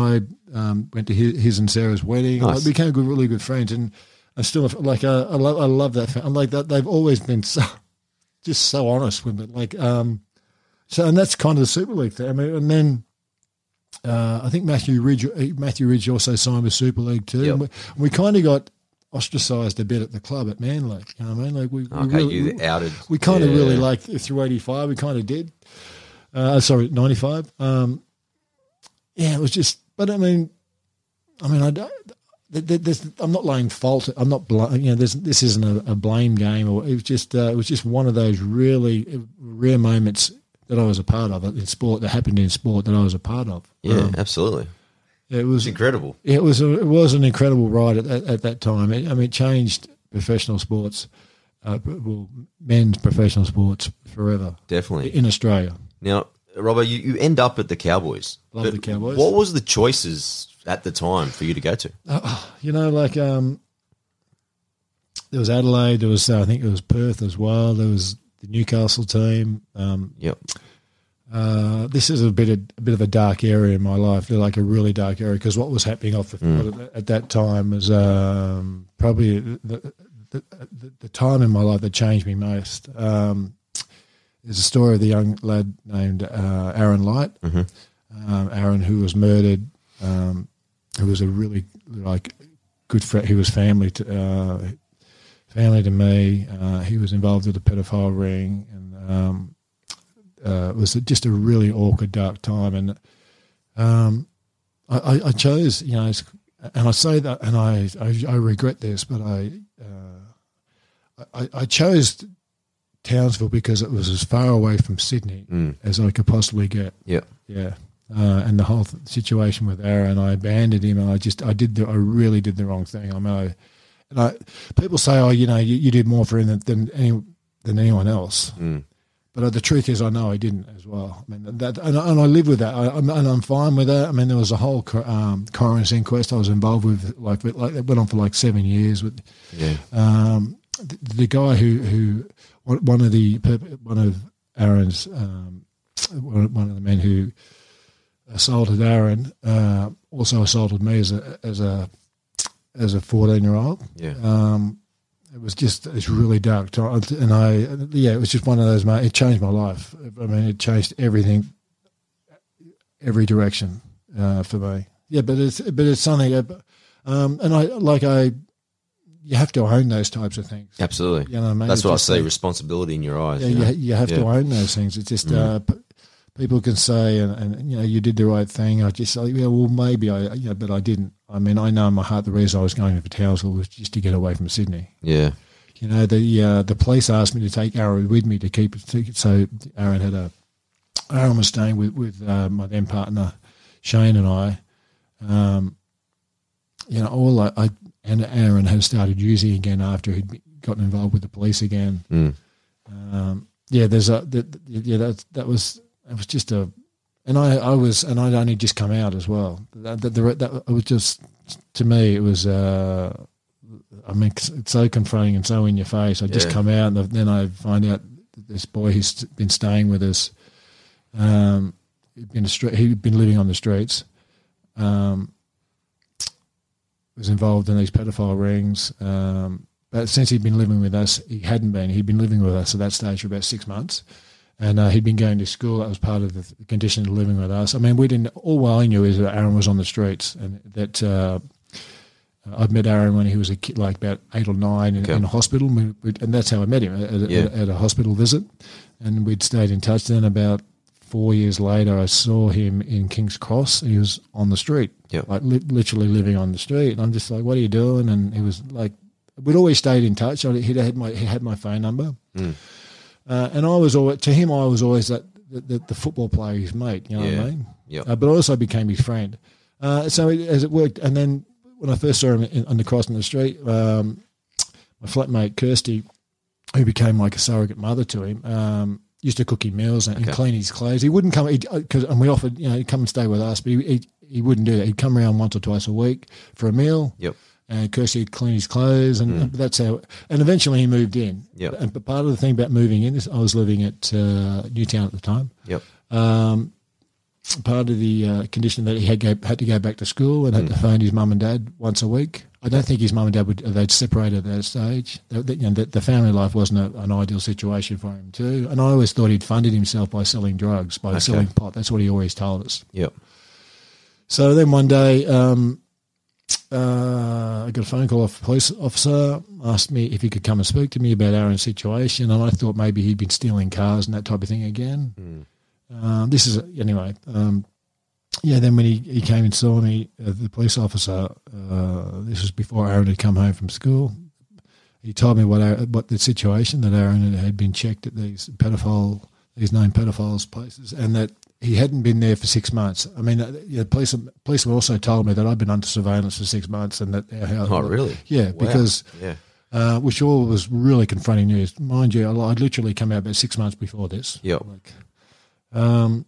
I um, went to his, his and Sarah's wedding. Nice. Like, we became good, really good friends, and I still like uh, I love I love that. And like that, they've always been so just so honest with me. Like um, so, and that's kind of the Super League thing. I mean, and then uh, I think Matthew Ridge Matthew Ridge also signed with Super League too. Yep. And we, we kind of got ostracised a bit at the club at Manly. You know what I mean? Like we, okay, we really, you outed. We kind of yeah. really like through eighty-five. We kind of did. Uh, sorry, ninety-five. Um, yeah, it was just. But I mean, I mean, I don't. There's, I'm not laying fault. I'm not. You know, this this isn't a, a blame game. Or it was just. Uh, it was just one of those really rare moments that I was a part of in sport. That happened in sport that I was a part of. Yeah, um, absolutely. It was it's incredible. It was a, it was an incredible ride at, at, at that time. It, I mean, it changed professional sports, uh, well, men's professional sports forever. Definitely in Australia. Now, Robbo, you, you end up at the Cowboys. Love the Cowboys. What was the choices at the time for you to go to? Uh, you know, like um, there was Adelaide. There was uh, I think it was Perth as well. There was the Newcastle team. Um, yep. Uh, this is a bit of, a bit of a dark area in my life, like a really dark area, because what was happening off the field mm. at, at that time was um, probably the, the, the, the time in my life that changed me most. Um, there's a story of the young lad named uh, Aaron Light, mm-hmm. um, Aaron who was murdered, um, who was a really like good friend. He was family to uh, family to me. Uh, he was involved with a pedophile ring and. Um, Uh, it was just a really awkward, dark time, and um, I, I chose, you know, and I say that, and I, I, I regret this, but I, uh, I, I chose Townsville because it was as far away from Sydney mm. as I could possibly get. Yeah, yeah, uh, and the whole th- situation with Aaron, I abandoned him, and I just, I did, the, I really did the wrong thing. I know, and I, people say, oh, you know, you, you did more for him than than, any, than anyone else. Mm. But the truth is, I know I didn't as well. I mean, that, and, I, and I live with that, I, I'm, and I'm fine with that. I mean, there was a whole um, coroner's inquest I was involved with, like, like that went on for like seven years. With yeah. um, the, the guy who, who one of the one of Aaron's um, one of the men who assaulted Aaron uh, also assaulted me as a as a as a fourteen year old. Yeah. Um, It was just it's really dark time, and I yeah, it was just one of those. It changed my life. I mean, it changed everything, every direction uh, for me. Yeah, but it's but it's something. Um, and I like I, you have to own those types of things. Absolutely, you know what I mean? That's it's what just, I say. Responsibility in your eyes. Yeah, you, know? you have yeah. to own those things. It's just mm-hmm. uh, people can say, and, and you know, you did the right thing. I just say, yeah, well, maybe I, you know, but I didn't. I mean, I know in my heart the reason I was going to Townsville was just to get away from Sydney. Yeah. You know, the uh, the police asked me to take Aaron with me to keep it. So Aaron had a – Aaron was staying with, with uh, my then partner, Shane, and I. Um, you know, all I, I – and Aaron had started using again after he'd gotten involved with the police again. Mm. Um, yeah, there's a the, – yeah, that, that was – It was just a, and I, I was, and I'd only just come out as well. That, that, that it was just, to me, it was, uh, I mean, it's so confronting and so in your face. I yeah. just come out, and then I find out this boy who's been staying with us, um, he'd been a street, he'd been living on the streets, um, was involved in these pedophile rings, um, but since he'd been living with us, he hadn't been. He'd been living with us at that stage for about six months. And uh, he'd been going to school. That was part of the condition of living with us. I mean, we didn't. All I knew is that Aaron was on the streets, and that uh, I'd met Aaron when he was a kid, like about eight or nine, in, okay. in a hospital, we, we, and that's how I met him at, yeah. at, at a hospital visit. And we'd stayed in touch. Then about four years later, I saw him in King's Cross. He was on the street, yep. like li- literally living on the street. And I'm just like, "What are you doing?" And he was like, "We'd always stayed in touch. He'd had my he had my phone number." Mm. Uh, and I was always, to him, I was always that the, the, the football player, his mate, you know yeah. what I mean? Yep. Uh, but I also became his friend. Uh, so it, as it worked, and then when I first saw him in, on the cross in the street, um, my flatmate Kirsty, who became like a surrogate mother to him, um, used to cook him meals and, okay. and clean his clothes. He wouldn't come, he'd, cause, and we offered, you know, he'd come and stay with us, but he, he he wouldn't do that. He'd come around once or twice a week for a meal. Yep. And Kirsty would clean his clothes, and mm. that's how. And eventually, he moved in. Yep. And but part of the thing about moving in is I was living at uh, Newtown at the time. Yep. Um, part of the uh, condition that he had go, had to go back to school and had mm. to phone his mum and dad once a week. I don't think his mum and dad would they'd separated at that stage. They, they, you know, the, the family life wasn't a, an ideal situation for him too. And I always thought he'd funded himself by selling drugs, by okay. selling pot. That's what he always told us. Yep. So then one day. Um, Uh, I got a phone call off a police officer, asked me if he could come and speak to me about Aaron's situation, and I thought maybe he'd been stealing cars and that type of thing again. Mm. Um, this is – anyway, um, yeah, then when he, he came and saw me, uh, the police officer, uh, this was before Aaron had come home from school, he told me what Aaron, what the situation, that Aaron had been checked at these pedophile – these known pedophiles places, and that he hadn't been there for six months. I mean, the police, policemen also told me that I'd been under surveillance for six months, and that how. Oh, really? Yeah, wow. because yeah, uh, which all was really confronting news, mind you. I'd literally come out about six months before this. Yeah. Like, um,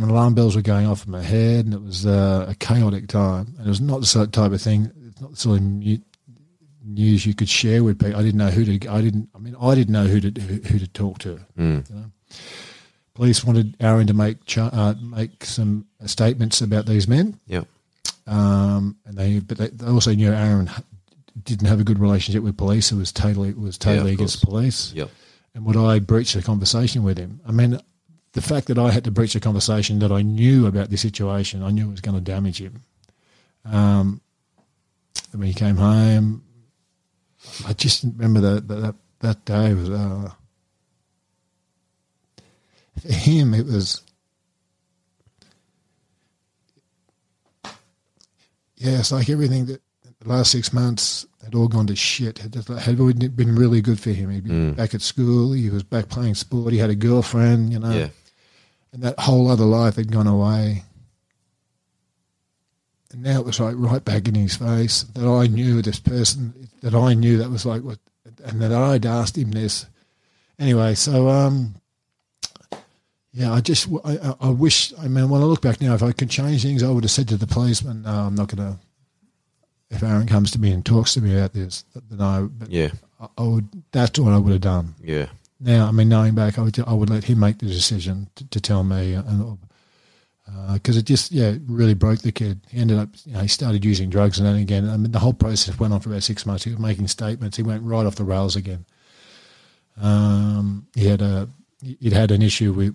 and alarm bells were going off in my head, and it was uh, a chaotic time, and it was not the sort of type of thing. It's not the sort of mute. news you could share with people. I didn't know who to. I didn't. I mean, I didn't know who to who, who to talk to. Mm. You know? Police wanted Aaron to make cha- uh, make some statements about these men. Yeah. Um. And they, but they, they also knew Aaron didn't have a good relationship with police. It was totally it was totally yeah, against police. Yeah. And would I breach a conversation with him? I mean, the fact that I had to breach a conversation that I knew about the situation, I knew it was going to damage him. Um. And when he came home. I just remember that that, that day was uh, for him. It was yeah. It's like everything that the last six months had all gone to shit. Had, had been really good for him. He'd been mm. back at school. He was back playing sport. He had a girlfriend, you know, yeah. and that whole other life had gone away. And now it was like right back in his face that I knew this person, that I knew that was like what, and that I'd asked him this. Anyway, so um, yeah, I just I, I wish. I mean, when I look back now, if I could change things, I would have said to the policeman, "No, I'm not going to." If Aaron comes to me and talks to me about this, then I but yeah, I, I would. That's what I would have done. Yeah. Now, I mean, knowing back, I would I would let him make the decision to, to tell me and. Because uh, it just, yeah, really broke the kid. He ended up, you know, he started using drugs and then again. I mean, the whole process went on for about six months. He was making statements. He went right off the rails again. Um, he had a, he'd had an issue with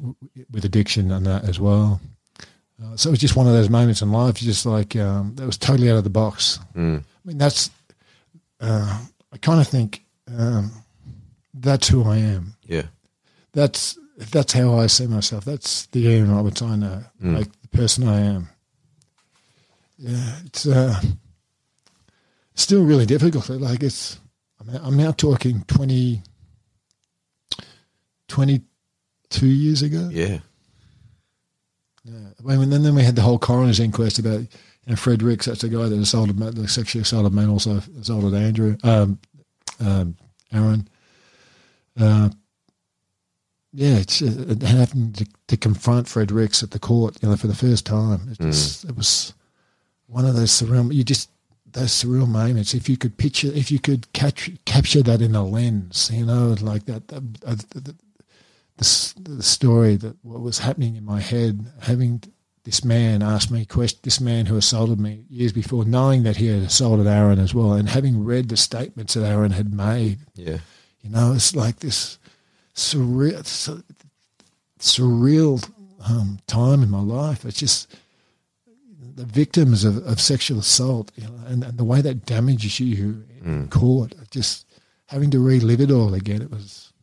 with addiction and that as well. Uh, so it was just one of those moments in life, just like um, that was totally out of the box. Mm. I mean, that's, uh, I kind of think um, that's who I am. Yeah. That's. That's how I see myself. That's the Ian Roberts I know, mm. like the person I am. Yeah, it's uh, still really difficult. Like it's, I'm now talking twenty, twenty-two years ago. Yeah. Yeah. I mean, and then we had the whole coroner's inquest about, you know, Fred Ricks, that's the guy that assaulted, the sexually assaulted man, also assaulted Andrew, um, um, Aaron. Uh, yeah, it's, it, having to, to confront Fred Ricks at the court, you know, for the first time, it, just, mm. it was one of those surreal. You just those surreal moments. If you could picture, if you could catch, capture that in a lens, you know, like that. that uh, the, the, the story that what was happening in my head, having this man asked me question, this man who assaulted me years before, knowing that he had assaulted Aaron as well, and having read the statements that Aaron had made, yeah, you know, it's like this surreal, sur- surreal um, time in my life. It's just the victims of, of sexual assault, you know, and, and the way that damages you in mm. court. Just having to relive it all again, it was,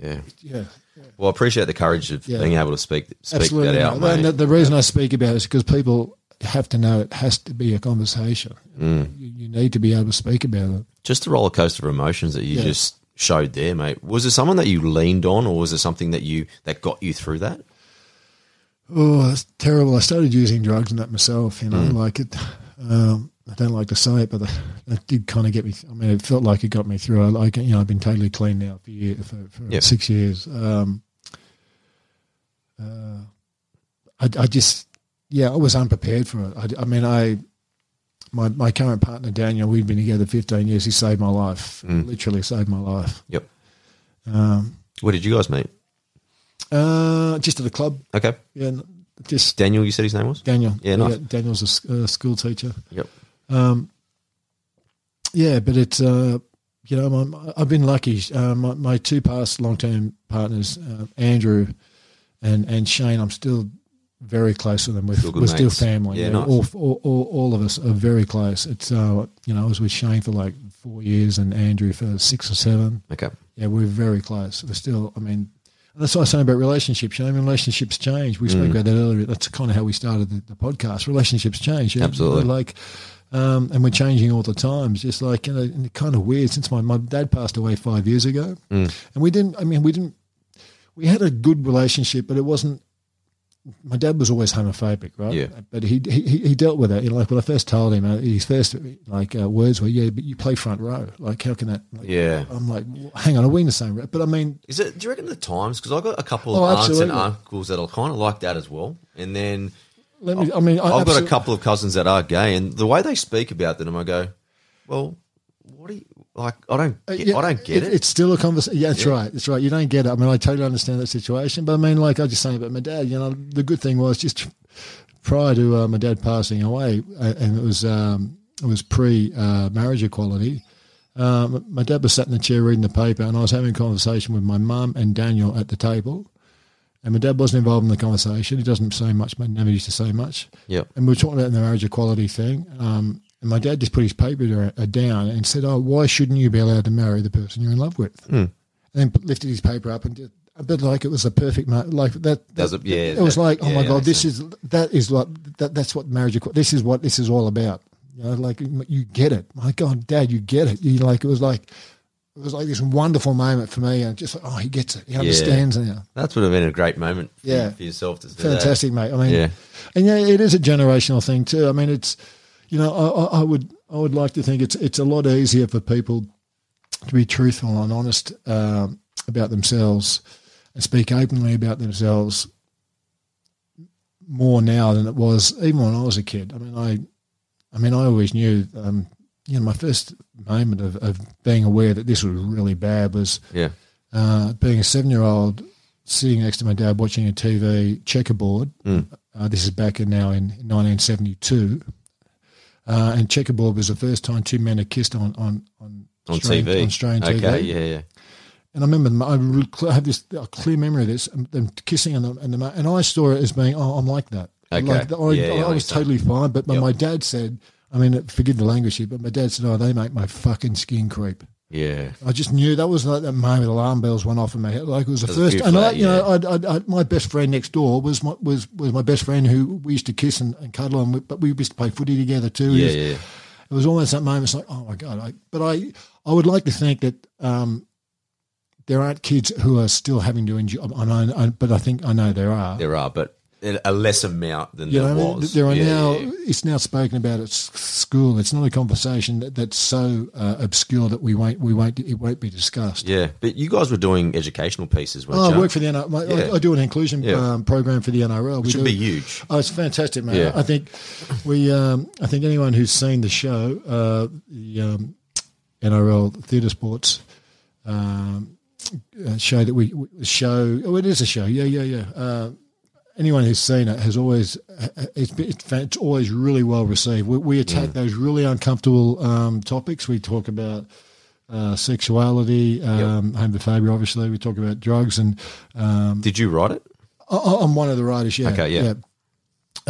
yeah, yeah. Yeah. Well, I appreciate the courage of yeah. being able to speak, speak Absolutely that out, no. mate. The, the reason I speak about it is because people have to know it has to be a conversation. Mm. You, you need to be able to speak about it. Just the roller coaster of emotions that you yeah. just showed there, mate. Was there someone that you leaned on, or was there something that you that got you through that? Oh, that's terrible. I started using drugs and that myself, you know, mm. like it. Um, I don't like to say it, but that did kind of get me. I mean, it felt like it got me through. I like, you know, I've been totally clean now for year, for, for yep. six years. Um, uh, I, I just, yeah, I was unprepared for it. I, I mean, I, my my current partner Daniel, we've been together fifteen years. He saved my life, mm. literally saved my life. Yep. Um, Where did you guys meet? Uh, just at the club. Okay. Yeah. Just Daniel. You said his name was Daniel. Yeah, nice. Yeah, Daniel's a uh, school teacher. Yep. Um, yeah, but it's, uh, you know, my, my, I've been lucky. Uh, my, my two past long-term partners, uh, Andrew and, and Shane, I'm still very close with them. We're still, we're still family. Yeah, yeah. Nice. All, all, all, all of us are very close. It's, uh, you know, I was with Shane for like four years and Andrew for six or seven. Okay. Yeah, we're very close. We're still, I mean, that's what I was saying about relationships. You know, relationships change. We spoke mm. about that earlier. That's kind of how we started the, the podcast. Relationships change. Yeah? Absolutely. Like, Um, and we're changing all the time. It's just like, you know, and it's kind of weird since my, my dad passed away five years ago. Mm. And we didn't, I mean, we didn't, we had a good relationship, but it wasn't, my dad was always homophobic, right? Yeah. But he he, he dealt with that. You know, like when I first told him, uh, his first like uh, words were, yeah, but you play front row. Like, how can that? Like, yeah. I'm like, well, hang on, are we in the same row? But I mean. Is it, do you reckon the times? Because I've got a couple of oh, aunts absolutely. and uncles that are kind of like that as well. And then. Let me, I mean, I I've got a couple of cousins that are gay, and the way they speak about them, I go, "Well, what do you like? I don't, get, uh, yeah, I don't get it, it." It's still a conversation. Yeah, that's yeah. right. That's right. You don't get it. I mean, I totally understand that situation, but I mean, like I was just saying about my dad. You know, the good thing was just prior to uh, my dad passing away, and it was um, it was pre uh, marriage equality. Um, my dad was sat in the chair reading the paper, and I was having a conversation with my mum and Daniel at the table. And my dad wasn't involved in the conversation. He doesn't say much. My never used to say much. Yeah. And we were talking about the marriage equality thing. Um, and my dad just put his paper down and said, "Oh, why shouldn't you be allowed to marry the person you're in love with?" Mm. And then lifted his paper up and did a bit like it was a perfect mar- like that. that Does it, yeah. It, it was that, like, oh yeah, my God, this sense. is that is like that. That's what marriage. This is what this is all about. You know, like you get it. My God, Dad, you get it. You like it was like. It was like this wonderful moment for me, and just like, oh, he gets it, he yeah. understands now. That would have been a great moment for, yeah. you, for yourself to see. Fantastic, that. mate. I mean, yeah. and yeah, it is a generational thing too. I mean, it's you know, I, I would I would like to think it's it's a lot easier for people to be truthful and honest um, about themselves and speak openly about themselves more now than it was even when I was a kid. I mean, I I mean, I always knew. Um, You know, my first moment of, of being aware that this was really bad was yeah. uh, being a seven-year-old sitting next to my dad watching a T V checkerboard. Mm. Uh, this is back in now in nineteen seventy-two. Uh, and checkerboard was the first time two men had kissed on on, on, on Australian, T V. On Australian okay, T V. Okay, yeah, yeah. And I remember, I have this a clear memory of this, them kissing and, and, the, and I saw it as being, oh, I'm like that. Okay. Like, I, yeah, I, yeah, I was totally fine, but yep. my dad said, I mean, forgive the language here, but my dad said, "Oh, they make my fucking skin creep." Yeah, I just knew that was like that moment. Alarm bells went off in my head. Like it was the That's first, and I, you yeah. know, I'd, I'd, I'd, my best friend next door was my was, was my best friend who we used to kiss and, and cuddle, and we, but we used to play footy together too. Yeah, was, yeah. It was almost that moment. It's like, oh my God! I, but I, I would like to think that um, there aren't kids who are still having to endure. I know, I, but I think I know there are. There are, but a less amount than you there know, was. There are yeah, now yeah. It's now spoken about at school. It's not a conversation that, that's so uh, obscure that we won't we won't it won't be discussed. Yeah, but you guys were doing educational pieces, weren't oh, you? I work for the N R L. Yeah. I, I do an inclusion yeah. um, program for the N R L. It we should do, be huge. Oh, it's fantastic, man. Yeah. I think we. Um, I think anyone who's seen the show, uh, the um, N R L Theatre Sports. Um, Uh, show that we show. Oh, it is a show. Yeah, yeah, yeah. Uh, anyone who's seen it has always it's, it's always really well received. We, we attack yeah. those really uncomfortable um, topics. We talk about uh, sexuality, um, yep. homophobia. Obviously, we talk about drugs. And um, did you write it? I, I'm one of the writers. Yeah. Okay. Yeah. yeah.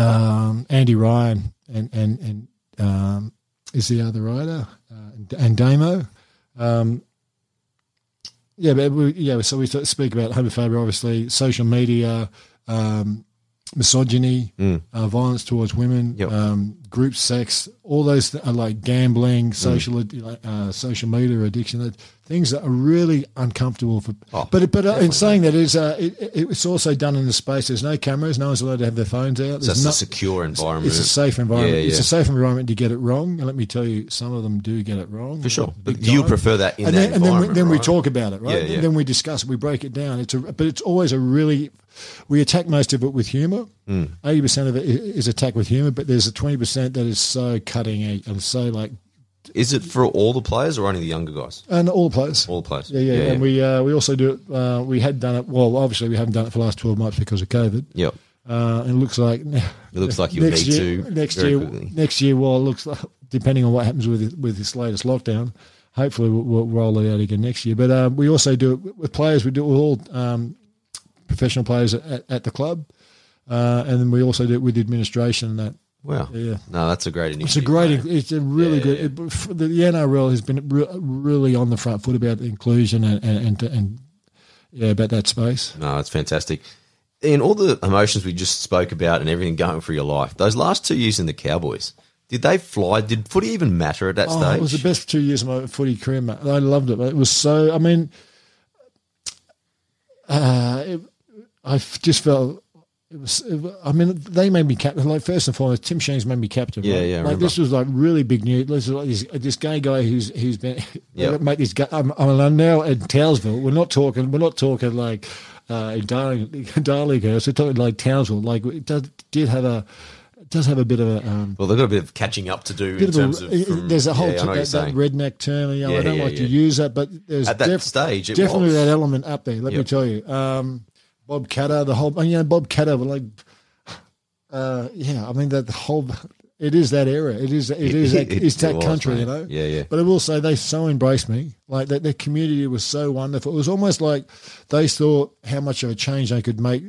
Um, Andy Ryan and and and um, is the other writer uh, and Damo. Um, Yeah, but we, yeah. So we speak about homophobia, obviously, social media, um, misogyny, mm. uh, violence towards women, yep. um, group sex, all those th- are like gambling, social, mm. uh, social media addiction, things that are really uncomfortable for. Oh, but but uh, in saying that, is uh, it, it, it's also done in a space. There's no cameras. No one's allowed to have their phones out. So it's no, a secure environment. It's a safe environment. Yeah, yeah. It's a safe environment to get it wrong. And let me tell you, some of them do get it wrong for sure. But do you prefer that in and that then, environment? And then, we, then right? we talk about it, right? Yeah, yeah. And then we discuss it. We break it down. It's a, but it's always a really. We attack most of it with humour. Mm. eighty percent of it is attacked with humour, but there's a twenty percent that is so cutting edge and so like. Is it for all the players or only the younger guys? And all the players. All the players. Yeah, yeah. yeah, yeah. And we uh, we also do it. Uh, we had done it. Well, obviously we haven't done it for the last twelve months because of COVID. Yep. Uh, and it looks like. It looks like you'll next need year, to. Next year, quickly. next year. Well, it looks like depending on what happens with with this latest lockdown. Hopefully, we'll, we'll roll it out again next year. But uh, we also do it with players. We do it with all. Um, professional players at, at the club, uh, and then we also do it with the administration and that. Wow. Yeah. No, that's a great initiative. It's a great – it's a really yeah, good yeah. – the N R L has been really on the front foot about inclusion and, and, and, and yeah, about that space. No, that's fantastic. And all the emotions we just spoke about and everything going through your life, those last two years in the Cowboys – did they fly? Did footy even matter at that oh, stage? It was the best two years of my footy career, mate. I loved it. It was so – I mean, uh, it, I just felt it was. It, I mean, they made me captive. Like first and foremost, Tim Sheens made me captive. Yeah, right? yeah. I like remember. This was like really big news. This is like this, this gay guy who's who's been. Yeah. Make this. Guy, I'm, I'm now in Townsville. We're not talking. We're not talking like uh, Darling, Darlinghurst. We're talking like Townsville. Like it does, did have a. Does have a bit of a um, well, they've got a bit of catching up to do in of terms a, of. From, there's a whole yeah, t- that, that redneck term. You know, yeah, I don't yeah, like yeah. to use that, but there's at that def- stage it definitely was. That element up there. Let yep. me tell you, um, Bob Catter, the whole you know Bob Catter, like, uh, yeah, I mean that the whole it is that era. It is it, it is that, it, it's that it country, was, you know. Yeah, yeah. But I will say they so embraced me, like that. Their community was so wonderful. It was almost like they thought how much of a change they could make.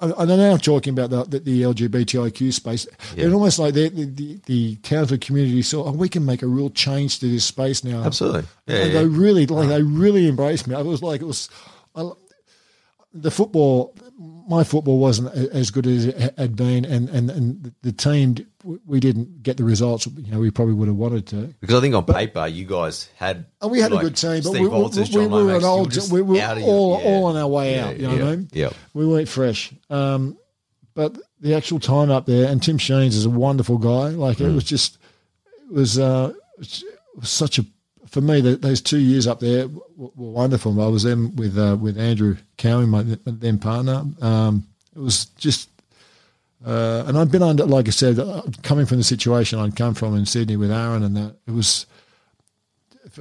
I know now I'm talking about the, the, the L G B T I Q space. Yeah. It's almost like the, the, the Townsville community saw, oh, we can make a real change to this space now. Absolutely. Yeah, and yeah. They really, like, they really embraced me. I was like, it was, I, the football, my football wasn't as good as it had been, and, and, and the team, we didn't get the results, you know, we probably would have wanted to. Because I think on but, paper, you guys had. And we had like, a good team, but Steve we, Walters, we, we were Lomax, an old team. We were all, your, yeah. all on our way yeah, out, you yeah, know yeah, what I mean? Yeah. We weren't fresh. Um, but the actual time up there, and Tim Sheens is a wonderful guy. Like, mm. it was just, it was, uh, it was such a. For me, the, those two years up there w- were wonderful. I was there with uh, with Andrew Cowie, my then partner. Um, it was just, uh, and I'd been under, like I said, coming from the situation I'd come from in Sydney with Aaron, and that it was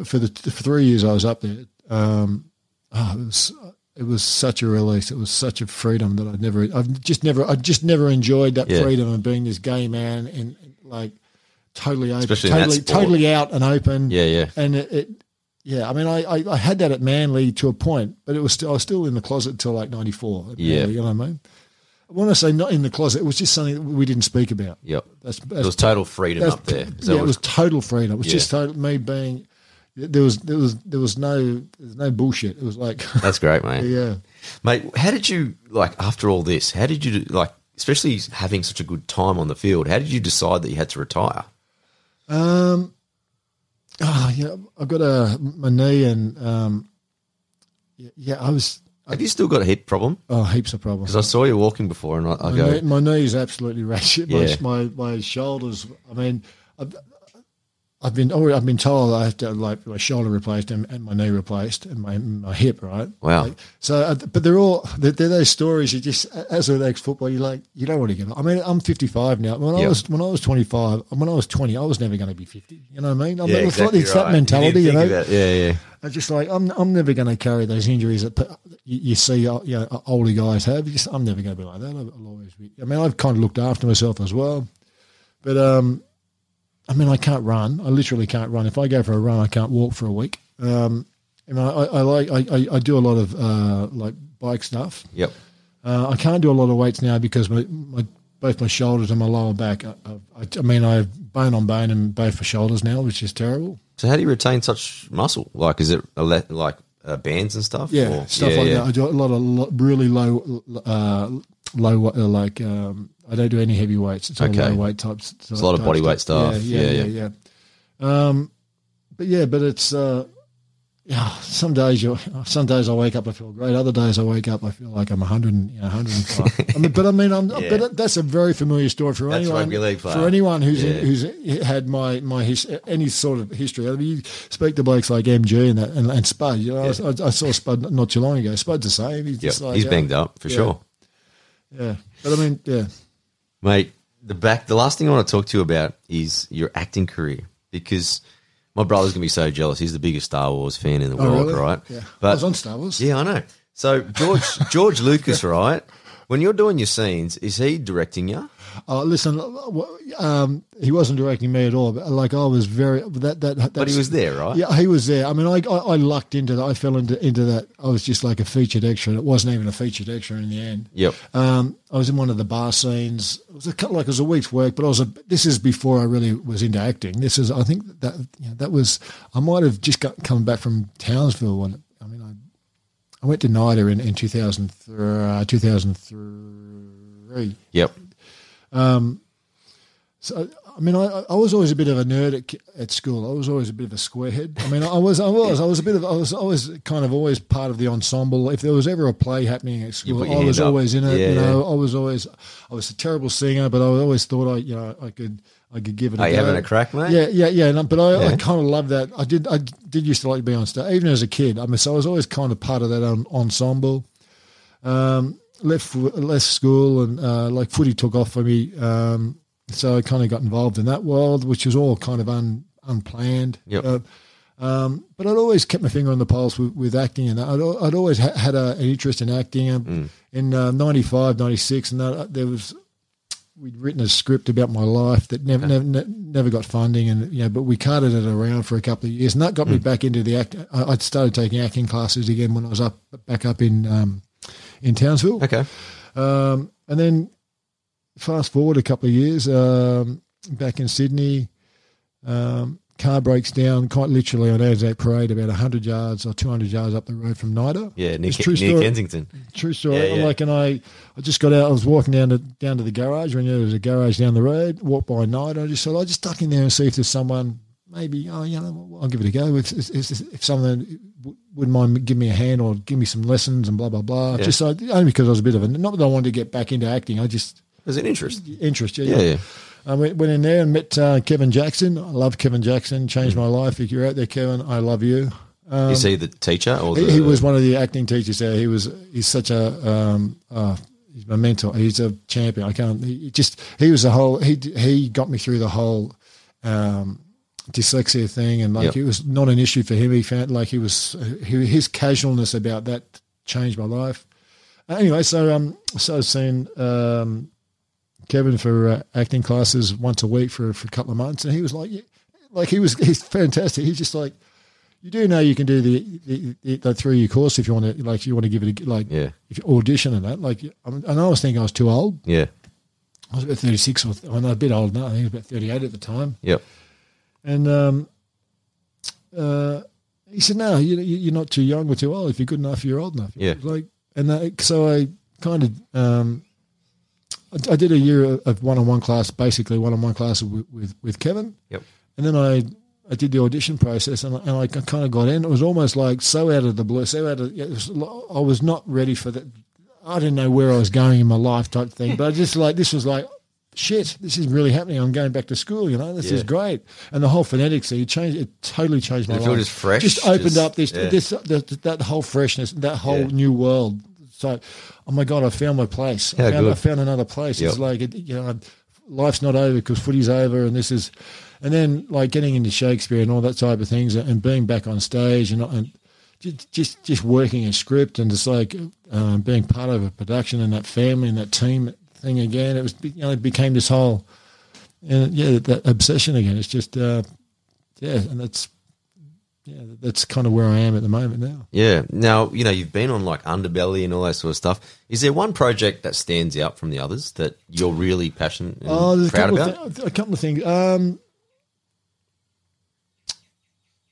for the for three years I was up there. Um, oh, it was it was such a release. It was such a freedom that I'd never, I've just never, I just never enjoyed that yeah. freedom of being this gay man and, and like. Totally open, totally, totally out and open. Yeah, yeah. And it, it yeah, I mean, I, I, I had that at Manly to a point, but it was still I was still in the closet until like ninety-four. Yeah, Manly, you know what I mean. When I say not in the closet, it was just something that we didn't speak about. Yep, that's, that's, it was total freedom up there. So yeah, it was total freedom. It was yeah. just total, me being there was there was there was no there was no bullshit. It was like that's great, mate. Yeah, mate. How did you like after all this? How did you like, especially having such a good time on the field? How did you decide that you had to retire? Um, oh, yeah, I've got a, my knee and, um, yeah, yeah, I was, Have you still got a hip problem? Oh, heaps of problems. Because I saw you walking before, and I, I my go, knee, my knee's absolutely ratchet. Yeah. My, my my shoulders. I mean, I've, I've been I've been told I have to like my shoulder replaced and, and my knee replaced and my my hip. Right. Wow. Like, so, but they're all they're, they're those stories. You just as an ex footballer, you like you don't want to get. I mean, I'm fifty-five now. When yep. I was when I was twenty-five, when I was twenty, I was never going to be fifty. You know what I mean? I yeah, mean, exactly it's right. that mentality. You, you know. Yeah, yeah. I'm just like I'm. I'm never going to carry those injuries that you, you see, you know, older guys have. Just, I'm never going to be like that. I'll always be. I mean, I've kind of looked after myself as well, but um, I mean, I can't run. I literally can't run. If I go for a run, I can't walk for a week. Um, I mean, I, I like. I, I do a lot of uh, like bike stuff. Yep. Uh, I can't do a lot of weights now because my, my both my shoulders and my lower back. I, I, I mean, I have bone on bone in both my shoulders now, which is terrible. So how do you retain such muscle? Like, is it like uh, bands and stuff? Yeah, or? stuff yeah, like yeah. that. I do a lot of lo- really low, uh, low uh, like um, I don't do any heavy weights. It's all okay. low weight types. It's a lot of body stuff. weight stuff. Yeah, yeah, yeah. yeah, yeah. Um, but yeah, but it's uh, yeah. Some days you, some days I wake up I feel great. Other days I wake up I feel like I'm one hundred, you know, one hundred five. I mean, but I mean, I'm, yeah. but that's a very familiar story for that's anyone. Rugby league player. For anyone who's yeah. who's had my my his, any sort of history. I mean, you speak to blokes like M G and that, and, and Spud. You know, yeah. I, I saw Spud not too long ago. Spud's the same. He's, yep. like, he's yeah. banged up for yeah. sure. Yeah, but I mean, yeah, mate. The back. The last thing I want to talk to you about is your acting career because. My brother's going to be so jealous. He's the biggest Star Wars fan in the oh, world, really? right? Yeah. But, I was on Star Wars. Yeah, I know. So George George Lucas, right, when you're doing your scenes, is he directing you? Oh, listen, um, he wasn't directing me at all. But like I was very – that that. But he was there, right? Yeah, he was there. I mean, I, I, I lucked into that. I fell into, into that. I was just like a featured extra, and it wasn't even a featured extra in the end. Yep. Um, I was in one of the bar scenes. It was a, like it was a week's work, but I was a, this is before I really was into acting. This is – I think that you know, that was – I might have just got, come back from Townsville. When, I mean, I, I went to NIDA in, in two thousand three Yep. Um, so I mean, I, I was always a bit of a nerd at, at school. I was always a bit of a squarehead. I mean, I was, I was, I was a bit of, I was always kind of always part of the ensemble. If there was ever a play happening at school, I was always in it. Yeah, you know, yeah. I was always, I was a terrible singer, but I always thought I, you know, I could, I could give it. Are you having a crack, mate? Yeah, yeah, yeah. No, but I, yeah. I kind of love that. I did, I did used to like to be on stage, even as a kid. I mean, so I was always kind of part of that on, ensemble. Um. Left left school and uh, like footy took off for me, um, so I kind of got involved in that world, which was all kind of un, unplanned. Yep. Uh, um, but I'd always kept my finger on the pulse with, with acting, and I'd, I'd always ha- had a, an interest in acting. Um, mm. In uh, ninety-five, ninety-six and that, there was we'd written a script about my life that never okay. never never got funding, and you know, but we carted it around for a couple of years, and that got mm. me back into the act. I'd started taking acting classes again when I was up back up in. Um, in Townsville. Okay. Um, and then fast forward a couple of years, um, back in Sydney, um, car breaks down quite literally on Anzac Parade about one hundred yards or two hundred yards up the road from NIDA. Yeah, near, true near story, Kensington. True story. Yeah, yeah. I'm like, and I, I just got out, I was walking down to down to the garage, when there was a garage down the road, walked by NIDA, I just thought, I'll just duck in there and see if there's someone, maybe, oh, you know, I'll give it a go. If, if, if someone wouldn't mind give me a hand or give me some lessons and blah, blah, blah. Yeah. Just so, only because I was a bit of a, not that I wanted to get back into acting. I just. There's an interest. Interest, yeah. Yeah, yeah. yeah. I went, went in there and met uh, Kevin Jackson. I love Kevin Jackson. Changed mm-hmm. my life. If you're out there, Kevin, I love you. Um, Is he the teacher? Or the, he, he was one of the acting teachers there. He was, he's such a, um, uh, he's my mentor. He's a champion. I can't, he just, he was the whole, he, he got me through the whole, um, dyslexia thing, and like yep. it was not an issue for him. He found like he was he, his casualness about that changed my life. Uh, anyway, so um, so I've seen um, Kevin for uh, acting classes once a week for for a couple of months, and he was like, yeah, like he was he's fantastic. He's just like, you do know you can do the the, the, the three year course if you want to, like you want to give it a, like yeah. if you audition and that. Like, and I was thinking I was too old. Yeah, I was about thirty-six or I'm a bit old now. I think I was about thirty-eight at the time. Yep. And um, uh, he said, no, you, you're not too young or too old. If you're good enough, you're old enough. Yeah. Like, and that, so I kind of um, – I, I did a year of one-on-one class, basically one-on-one class with, with, with Kevin. Yep. And then I I did the audition process, and, and I kind of got in. It was almost like so out of the blue, so out of. It was, I was not ready for that. I didn't know where I was going in my life, type thing. But I just like this was like, shit, this is really happening. I'm going back to school. You know, this yeah. is great. And the whole phonetics, it changed. It totally changed my life. It felt just fresh. Just opened just, up this, yeah. this, the, that whole freshness, that whole yeah. new world. So, oh my God, I found my place. How I, found, I found another place. Yep. It's like it, you know, life's not over because footy's over, and this is. And then, like, getting into Shakespeare and all that type of things, and being back on stage, and, and just just working a script, and just like um, being part of a production and that family and that team thing again. It was, you know, it became this whole, and yeah, that, that obsession again. It's just, uh, yeah, and that's, yeah, that's kind of where I am at the moment now. Yeah. Now, you know, you've been on like Underbelly and all that sort of stuff. Is there one project that stands out from the others that you're really passionate and oh, there's proud a about? Th- a couple of things. Um,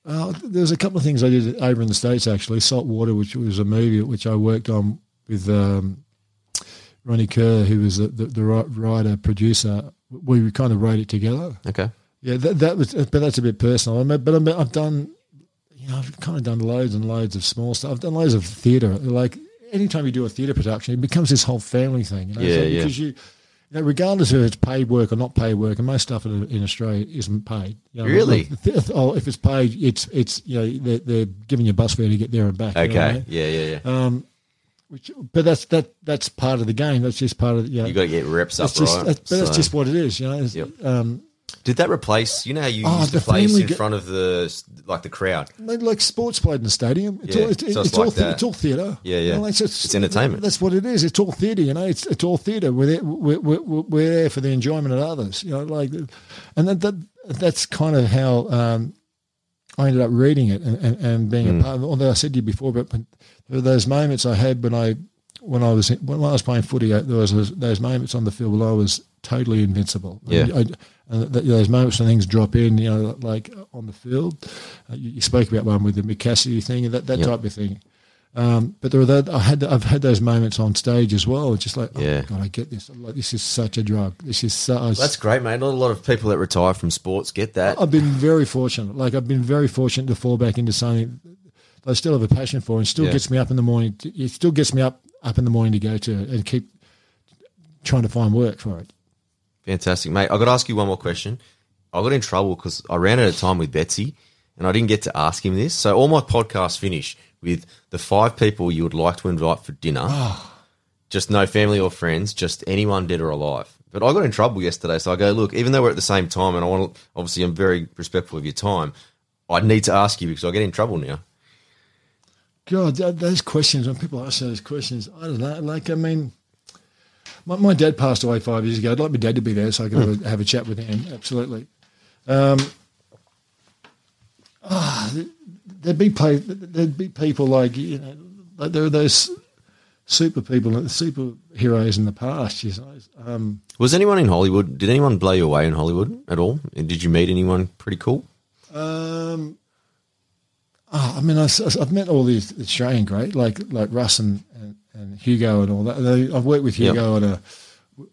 Uh, there was a couple of things I did over in the States, actually. Saltwater, which was a movie which I worked on with um, Ronnie Kerr, who was the, the, the writer, producer. We kind of wrote it together. Okay. Yeah, that, that was, but that's a bit personal. I mean, but I'm, I've done, you know, I've kind of done loads and loads of small stuff. I've done loads of theatre. Like, anytime you do a theatre production, it becomes this whole family thing. You know? Yeah, so, yeah. Because you... Now, regardless of if it's paid work or not paid work, and most stuff in, in Australia isn't paid. You know, really? If, oh, if it's paid, it's it's you know they're, they're giving you a bus fare to get there and back. Okay. You know what I mean? Yeah, yeah, yeah. Um, which, but that's that that's part of the game. That's just part of you know, you got to get reps up, just, right? That's, but so. That's just what it is, you know. Yep. Um, Did that replace? You know how you oh, used the place in g- front of the like the crowd, like sports played in the stadium. It's yeah. all, it's, so it's, it's, like all th- it's all theatre. Yeah, yeah. You know, like, so it's, it's entertainment. That's what it is. It's all theatre. You know, it's it's all theatre. We're there, we're, we're, we're there for the enjoyment of others. You know, like, and that, that that's kind of how um, I ended up reading it and, and, and being mm. a part of it. Although I said to you before, but those moments I had when I when I was when I was playing footy, there was those moments on the field where I was totally invincible. Yeah. I, I, And those moments when things drop in, you know, like on the field, uh, you, you spoke about one with the Mick Cassidy thing and that, that yep. type of thing. Um, but there were that I had, I've had those moments on stage as well. It's just like, oh yeah. my God, I get this. I'm like, this is such a drug. This is so, well, that's great, mate. Not a lot of people that retire from sports get that. I've been very fortunate. Like I've been very fortunate to fall back into something that I still have a passion for, and still yeah. gets me up in the morning. To, it still gets me up up in the morning to go to and keep trying to find work for it. Fantastic, mate. I've got to ask you one more question. I got in trouble because I ran out of time with Betsy and I didn't get to ask him this. So all my podcasts finish with the five people you would like to invite for dinner. Oh. Just no family or friends, just anyone dead or alive. But I got in trouble yesterday, so I go, look, even though we're at the same time and I want to, obviously I'm very respectful of your time, I need to ask you because I get in trouble now. God, those questions, when people ask those questions, I don't know, like, I mean... My, my dad passed away five years ago. I'd like my dad to be there so I could have a, have a chat with him. Absolutely. Um, oh, there'd be there'd be people like, you know, like there are those super people, superheroes in the past. You know. Um, was anyone in Hollywood? Did anyone blow you away in Hollywood at all? And did you meet anyone pretty cool? Um, oh, I mean, I, I've met all these Australian great, like like Russ and. and and Hugo and all that. I've worked with Hugo yep. on a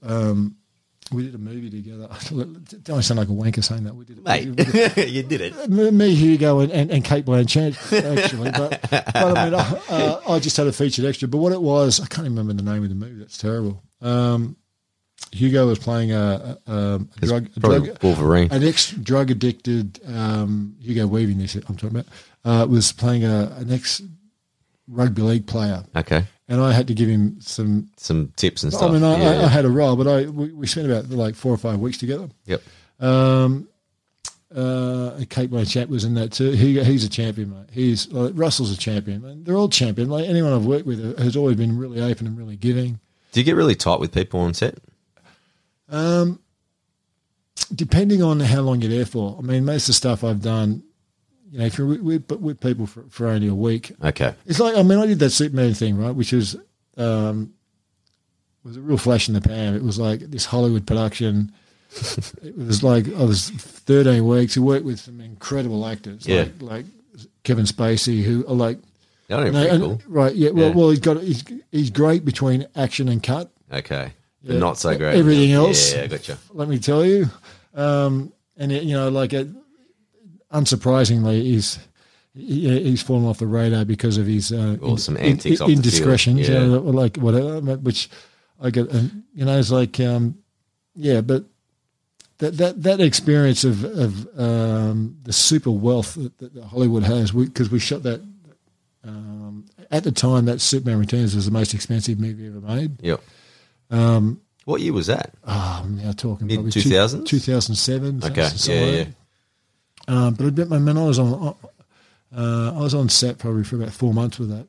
um, – we did a movie together. Don't I sound like a wanker saying that? We did. A, Mate, we did a, you did it. Me, Hugo, and, and, and Kate Blanchett, actually. But, but I mean, I, uh, I just had a featured extra. But what it was – I can't remember the name of the movie. That's terrible. Um, Hugo was playing a, a, a drug – drug Wolverine. An ex-drug-addicted um, – Hugo Weaving, this I'm talking about, uh, was playing a, an ex-rugby league player. Okay. And I had to give him some some tips and stuff. I mean, I, yeah, I, yeah. I had a role, but I we, we spent about like four or five weeks together. Yep. Um, uh, and Kate Blanchett was in that too. He he's a champion, mate. He's like, Russell's a champion, man. They're all champion. Like anyone I've worked with has always been really open and really giving. Do you get really tight with people on set? Um, depending on how long you're there for. I mean, most of the stuff I've done. You know, if you're with, with people for, for only a week. Okay. It's like, I mean, I did that Superman thing, right, which is, um, was a real flash in the pan. It was like this Hollywood production. It was like I was thirteen weeks. We worked with some incredible actors, yeah. like, like Kevin Spacey, who are like – That ain't pretty cool. Right, yeah. Well, yeah. well he's, got, he's, he's great between action and cut. Okay. But yeah. not so great. Everything else. Yeah, I gotcha. Let me tell you. Um, and, it, you know, like – unsurprisingly, is he's fallen off the radar because of his uh, awesome in, antics, in, indiscretions, yeah. you know, like whatever. Which I get, and, you know, it's like, um, yeah, but that that that experience of of um, the super wealth that, that Hollywood has, because we, we shot that um, at the time that Superman Returns was the most expensive movie ever made. Yeah. Um, what year was that? Oh, I'm now talking mid two thousands, two thousand seven. Okay, yeah, yeah. Um, but I bet my man, I was on. I, Uh, I was on set probably for about four months with that.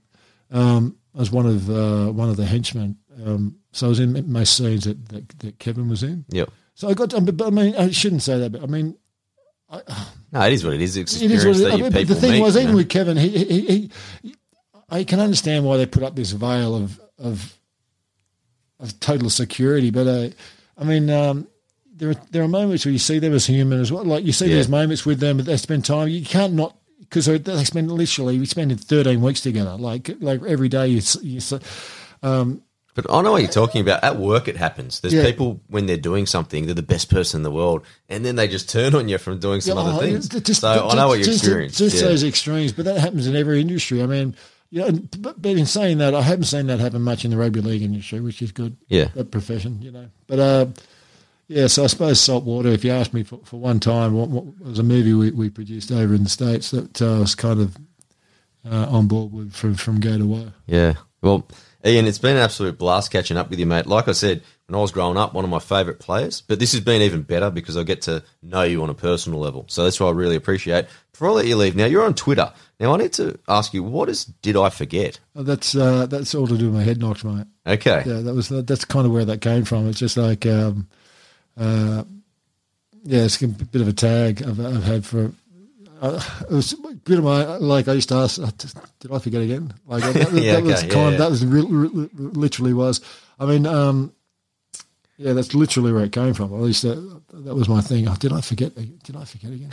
Um, I was one of uh, one of the henchmen, um, so I was in most scenes that, that, that Kevin was in. Yeah. So I got, to, but I mean, I shouldn't say that, but I mean, I, no, it is what it is. It's it is what it is. I mean, but the thing meet, was, even know? with Kevin, he, he, he, he, I can understand why they put up this veil of of, of total security, but uh, I mean. Um, there are there are moments where you see them as human as well. Like you see yeah. these moments with them, they spend time. You can't not, because they spend literally we spend thirteen weeks together. Like like every day you you. Um, but I know what you're talking about. At work, it happens. There's yeah. people when they're doing something, they're the best person in the world, and then they just turn on you from doing some yeah, other oh, things. Just, so just, I know what you experience. Just, just yeah. those extremes, but that happens in every industry. I mean. Yeah, but, but in saying that, I haven't seen that happen much in the rugby league industry, which is good. Yeah, that profession, you know, but. Uh, Yeah, so I suppose Saltwater, if you asked me for, for one time, what, what was a movie we, we produced over in the States that I uh, was kind of uh, on board with from, from go to woe. Yeah. Well, Ian, it's been an absolute blast catching up with you, mate. Like I said, when I was growing up, one of my favourite players, but this has been even better because I get to know you on a personal level. So that's what I really appreciate. Before I let you leave, now you're on Twitter. Now I need to ask you, what is Did I Forget? Oh, that's uh, that's all to do with my head knocks, mate. Okay. Yeah, that was that's kind of where that came from. It's just like... Um, Uh, yeah, it's a bit of a tag I've, I've had for. Uh, it was a bit of my like. I used to ask, did I forget again? Like that, that, yeah, that okay, was yeah, kind. Yeah. That was re- re- literally was. I mean, um, yeah, that's literally where it came from. At least that, that was my thing. Oh, did I forget? Did I forget again?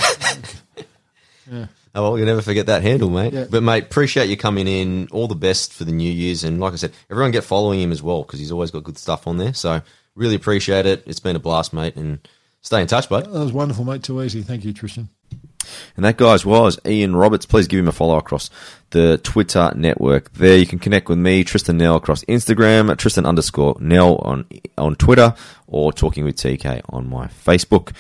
yeah. Oh, well, you'll never forget that handle, mate. Yeah. But, mate, appreciate you coming in. All the best for the New Year's. And like I said, everyone get following him as well because he's always got good stuff on there. So really appreciate it. It's been a blast, mate. And stay in touch, mate. That was wonderful, mate. Too easy. Thank you, Tristan. And that, guys, was Ian Roberts. Please give him a follow across the Twitter network. There you can connect with me, Tristan Nell, across Instagram, Tristan underscore Nell on, on Twitter, or Talking with T K on my Facebook.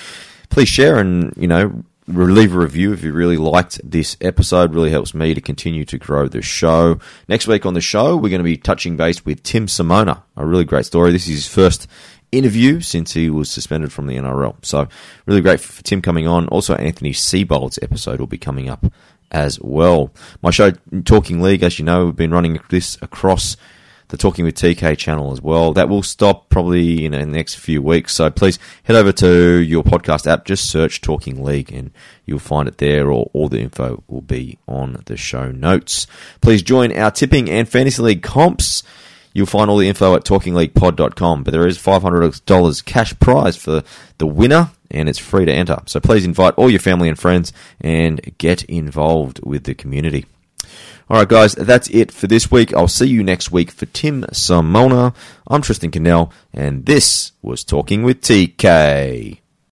Please share and, you know, leave a review if you really liked this episode. Really helps me to continue to grow the show. Next week on the show, we're going to be touching base with Tim Simona. A really great story. This is his first interview since he was suspended from the N R L. So really great for Tim coming on. Also, Anthony Seibold's episode will be coming up as well. My show, Talking League, as you know, we've been running this across the Talking with T K channel as well. That will stop probably in the next few weeks. So please head over to your podcast app. Just search Talking League and you'll find it there, or all the info will be on the show notes. Please join our tipping and fantasy league comps. You'll find all the info at talking league pod dot com. But there is five hundred dollars cash prize for the winner, and it's free to enter. So please invite all your family and friends and get involved with the community. All right, guys, that's it for this week. I'll see you next week for Tim Simona. I'm Tristan Cannell, and this was Talking with T K.